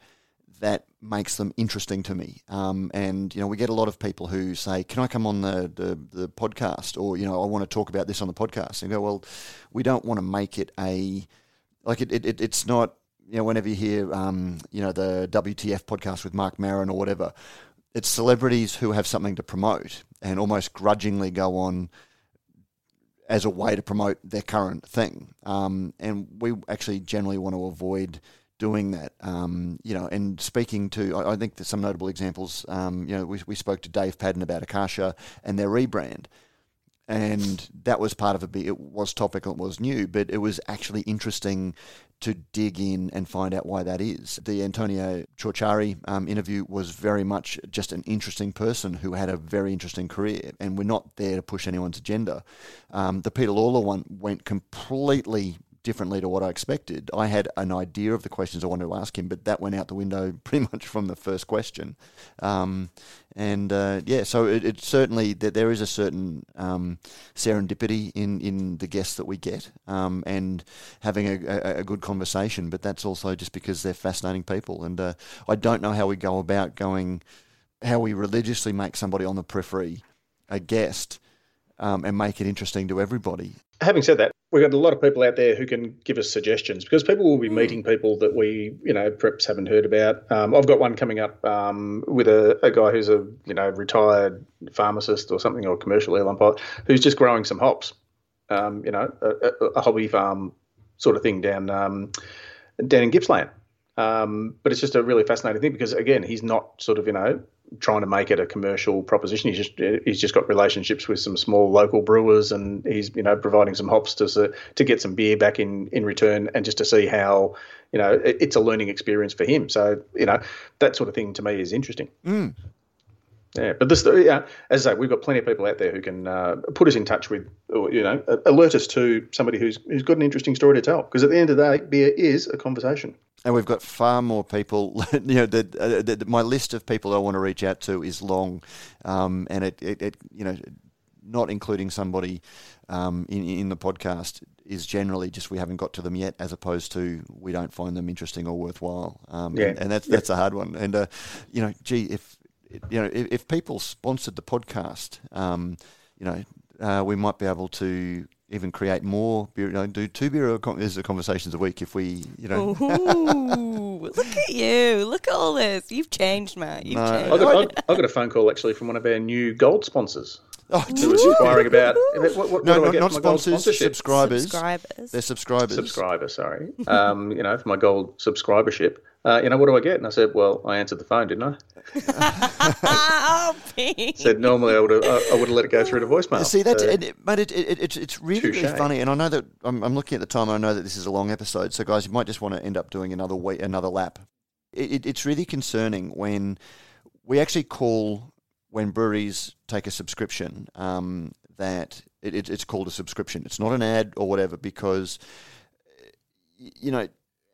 that makes them interesting to me. Um, and you know, we get a lot of people who say, "Can I come on the the, the podcast?" Or you know, I want to talk about this on the podcast. And you go, "Well, we don't want to make it a like it. it, it it's not you know. Whenever you hear um, you know the W T F podcast with Mark Maron or whatever." It's celebrities who have something to promote and almost grudgingly go on as a way to promote their current thing. Um, and we actually generally want to avoid doing that. Um, you know, and speaking to, I, I think there's some notable examples. Um, you know, we, we spoke to Dave Padden about Akasha and their rebrand. And that was part of it. It was topical, it was new, but it was actually interesting to dig in and find out why that is. The Antonio Chorchari um, interview was very much just an interesting person who had a very interesting career, and we're not there to push anyone's agenda. Um, the Peter Lawler one went completely differently to what I expected. I had an idea of the questions I wanted to ask him, but that went out the window pretty much from the first question. Um, and uh, yeah, so it, it certainly that there is a certain um, serendipity in, in the guests that we get um, and having a, a, a good conversation, but that's also just because they're fascinating people. And uh, I don't know how we go about going, how we religiously make somebody on the periphery a guest um, and make it interesting to everybody. Having said that, we've got a lot of people out there who can give us suggestions because people will be meeting people that we, you know, perhaps haven't heard about. Um, I've got one coming up um, with a, a guy who's a, you know, retired pharmacist or something or commercial airline pilot who's just growing some hops, um, you know, a, a hobby farm sort of thing down um, down in Gippsland. Um, but it's just a really fascinating thing because, again, he's not sort of, you know, trying to make it a commercial proposition. He's just he's just got relationships with some small local brewers, and he's you know providing some hops to to get some beer back in, in return, and just to see how you know it's a learning experience for him. So you know that sort of thing to me is interesting. Mm. Yeah, but this yeah, as I say, we've got plenty of people out there who can uh, put us in touch with, or, you know, alert us to somebody who's who's got an interesting story to tell. Because at the end of the day, beer is a conversation. And we've got far more people, you know, that uh, the, my list of people I want to reach out to is long, um, and it, it, it, you know, not including somebody um, in, in the podcast is generally just we haven't got to them yet, as opposed to we don't find them interesting or worthwhile. Um, yeah. and, and that's that's yeah. a hard one. And, uh, you know, gee, if, you know, if, if people sponsored the podcast, um, you know, uh, we might be able to even create more beer, you know, do two beer conversations a week if we, you know. Ooh, look at you. Look at all this. You've changed, Matt. You've no. changed. I got, I got a phone call, actually, from one of our new gold sponsors. Oh, who was inquiring about what, what, what no, do I not, get not for my sponsors, gold sponsorship? Subscribers. subscribers. They're subscribers. Subscriber, sorry. um, you know, for my gold subscribership. Uh, you know, what do I get? And I said, well, I answered the phone, didn't I? oh, Pete. Said normally I would have I would have let it go through to voicemail. See, that's, so, it, but it, it, it, it's really, really funny. And I know that I'm, I'm looking at the time and I know that this is a long episode. So, guys, you might just want to end up doing another week, another lap. It, it, it's really concerning when we actually call, when breweries take a subscription, um, that it, it, it's called a subscription. It's not an ad or whatever because, you know,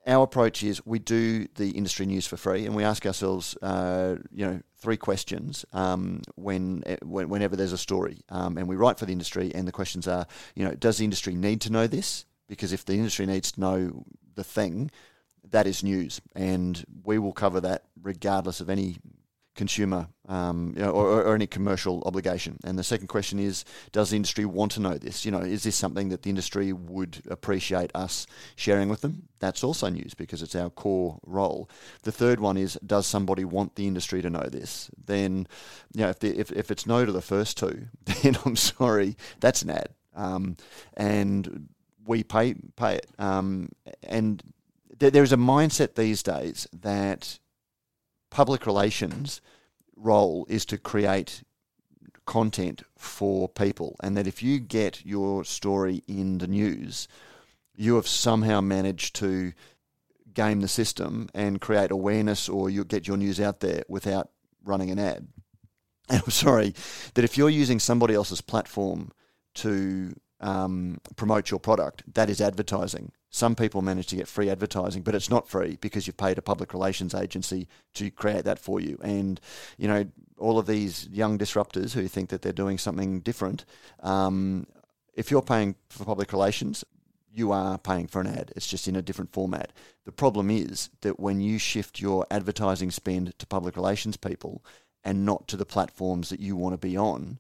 our approach is we do the industry news for free, and we ask ourselves, uh, you know, three questions um, when, when whenever there's a story, um, and we write for the industry. And the questions are, you know, does the industry need to know this? Because if the industry needs to know the thing, that is news, and we will cover that regardless of any consumer um, you know, or, or any commercial obligation. And the second question is, does the industry want to know this? You know, is this something that the industry would appreciate us sharing with them? That's also news because it's our core role. The third one is, does somebody want the industry to know this? Then, you know, if the, if, if it's no to the first two, then I'm sorry, that's an ad. Um, and we pay pay it. Um, and th- there is a mindset these days that public relations role is to create content for people, and that if you get your story in the news, you have somehow managed to game the system and create awareness, or you get your news out there without running an ad. And I'm sorry that if you're using somebody else's platform to um, promote your product, that is advertising. Some people manage to get free advertising, but it's not free because you've paid a public relations agency to create that for you. And, you know, all of these young disruptors who think that they're doing something different, um, if you're paying for public relations, you are paying for an ad. It's just in a different format. The problem is that when you shift your advertising spend to public relations people and not to the platforms that you want to be on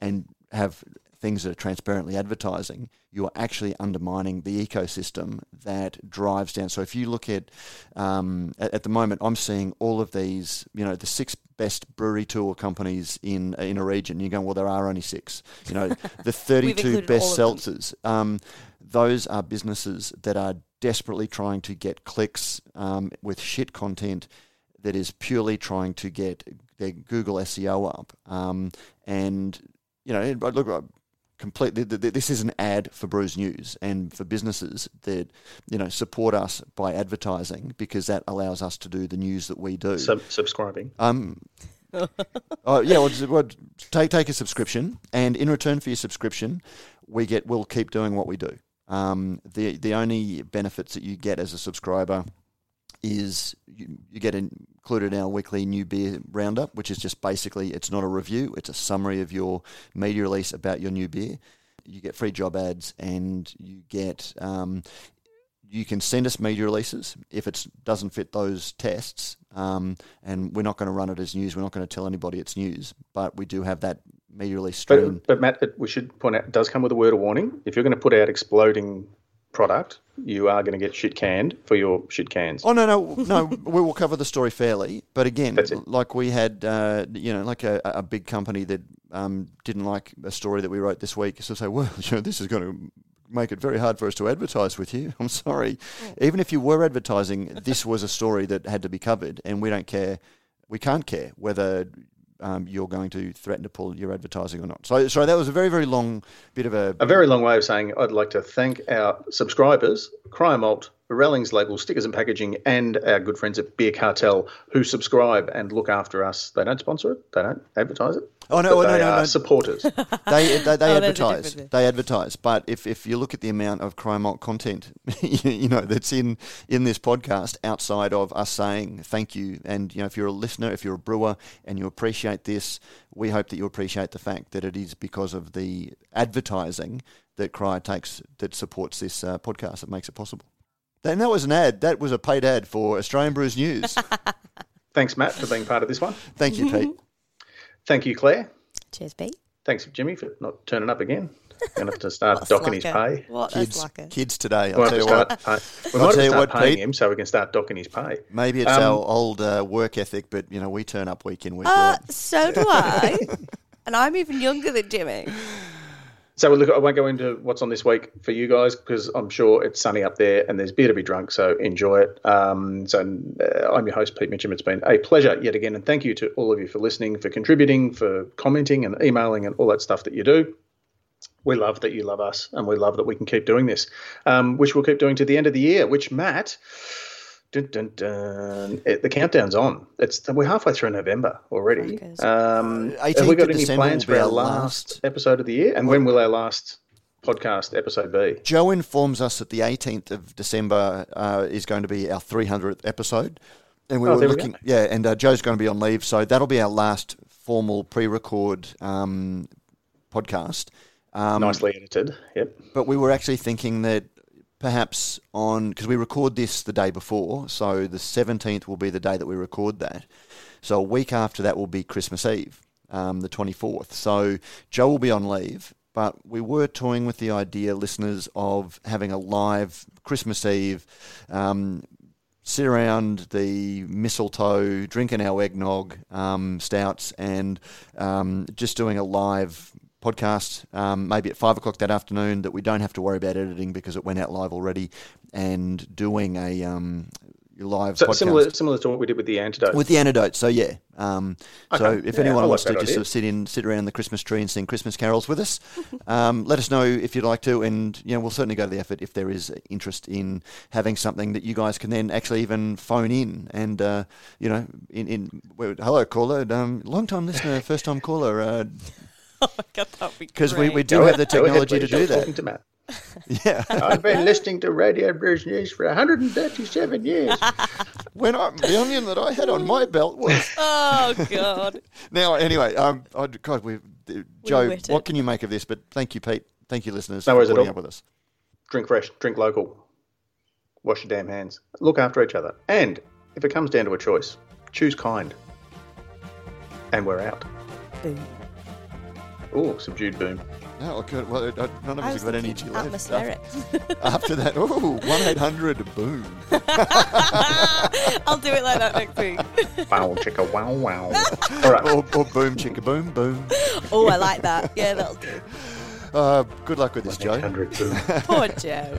and have things that are transparently advertising, you are actually undermining the ecosystem that drives down. So if you look at, um, at, at the moment, I'm seeing all of these, you know, the six best brewery tour companies in in a region. You're going, well, there are only six. You know, the thirty-two best seltzers. Um, those are businesses that are desperately trying to get clicks um, with shit content that is purely trying to get their Google S E O up. Um, and, you know, look, completely, this is an ad for Brews News and for businesses that, you know, support us by advertising, because that allows us to do the news that we do. Sub- subscribing. Um, oh yeah, well, well, take take a subscription, and in return for your subscription, we get we'll keep doing what we do. Um, the the only benefits that you get as a subscriber is you, you get included in our weekly new beer roundup, which is just basically, it's not a review, it's a summary of your media release about your new beer. You get free job ads, and you get um, you can send us media releases if it doesn't fit those tests, um, and we're not going to run it as news, we're not going to tell anybody it's news, but we do have that media release stream. But, but Matt, it, we should point out, it does come with a word of warning. If you're going to put out exploding product, you are going to get shit canned for your shit cans. Oh no, no, no! We will cover the story fairly, but again, like we had, uh, you know, like a, a big company that um, didn't like a story that we wrote this week, so say, well, you know, this is going to make it very hard for us to advertise with you. I'm sorry, even if you were advertising, this was a story that had to be covered, and we don't care, we can't care whether Um, you're going to threaten to pull your advertising or not. So, sorry, that was a very, very long bit of a... A very long way of saying I'd like to thank our subscribers, Cryomalt, Rellings Label, Stickers and Packaging, and our good friends at Beer Cartel, who subscribe and look after us. They don't sponsor it. They don't advertise it. Oh, no, oh, no, they no, are no. supporters. they they, they oh, advertise. They advertise. But if, if you look at the amount of Cryomalt content, you, you know, that's in, in this podcast, outside of us saying thank you. And, you know, if you're a listener, if you're a brewer and you appreciate this, we hope that you appreciate the fact that it is because of the advertising that Cry takes that supports this uh, podcast that makes it possible. And that was an ad. That was a paid ad for Australian Brews News. Thanks, Matt, for being part of this one. Thank you, Pete. Thank you, Claire. Cheers, Pete. Thanks, Jimmy, for not turning up again. Going to have to start docking his pay. What a slacker. Kids today, I'll tell you what. We might have to start paying him so we can start docking his pay. Maybe it's um, our old uh, work ethic, but, you know, we turn up week in, week uh, out. So do I. And I'm even younger than Jimmy. So look, I won't go into what's on this week for you guys because I'm sure it's sunny up there and there's beer to be drunk, so enjoy it. Um, so uh, I'm your host, Pete Mitchum. It's been a pleasure yet again, and thank you to all of you for listening, for contributing, for commenting and emailing and all that stuff that you do. We love that you love us, and we love that we can keep doing this, um, which we'll keep doing to the end of the year, which, Matt, dun, dun, dun, it, the countdown's on. It's We're halfway through November already. Um, have we got any plans for our last, last episode of the year? And well, when will our last podcast episode be? Joe informs us that the eighteenth of December uh, is going to be our three hundredth episode. And we oh, were looking, we yeah, and uh, Joe's going to be on leave, so that'll be our last formal pre-record um, podcast. Um, Nicely edited, yep. But we were actually thinking that perhaps on, because we record this the day before, so the seventeenth will be the day that we record that. So a week after that will be Christmas Eve, um, the twenty-fourth. So Joe will be on leave, but we were toying with the idea, listeners, of having a live Christmas Eve, um, sit around the mistletoe, drinking our eggnog, um, stouts, and um, just doing a live podcast, um, maybe at five o'clock that afternoon, that we don't have to worry about editing because it went out live already, and doing a um, live so podcast. Similar, similar to what we did with the antidote. With the antidote, so yeah. Um, okay. So if yeah, anyone I wants like to just idea. sort of sit in, sit around the Christmas tree and sing Christmas carols with us, um, let us know if you'd like to, and you know we'll certainly go to the effort if there is interest in having something that you guys can then actually even phone in and uh, you know in, in hello caller, um, long time listener, first time caller. Uh, Oh my God, that would be great. Because we, we do have the technology to do that. To Matt. Yeah. I've been listening to Radio British News for one hundred thirty-seven years. When I, the onion that I had on my belt was... Oh, God. Now, anyway, um, I, God, we, uh, Joe, we what can you make of this? But thank you, Pete. Thank you, listeners, no worries for putting up with us. Drink fresh, drink local, wash your damn hands, look after each other. And if it comes down to a choice, choose kind. And we're out. Boom. Oh, subdued boom. No, I could, well, none of us have got energy left. After, after that, oh, one eight hundred boom. I'll do it like that next week. Wow, chicka, wow, wow. All right. Or, or boom, chicka, boom, boom. Oh, I like that. Yeah, that'll do. Uh, good luck with this, Joe. one eight hundred boom. Poor Joe.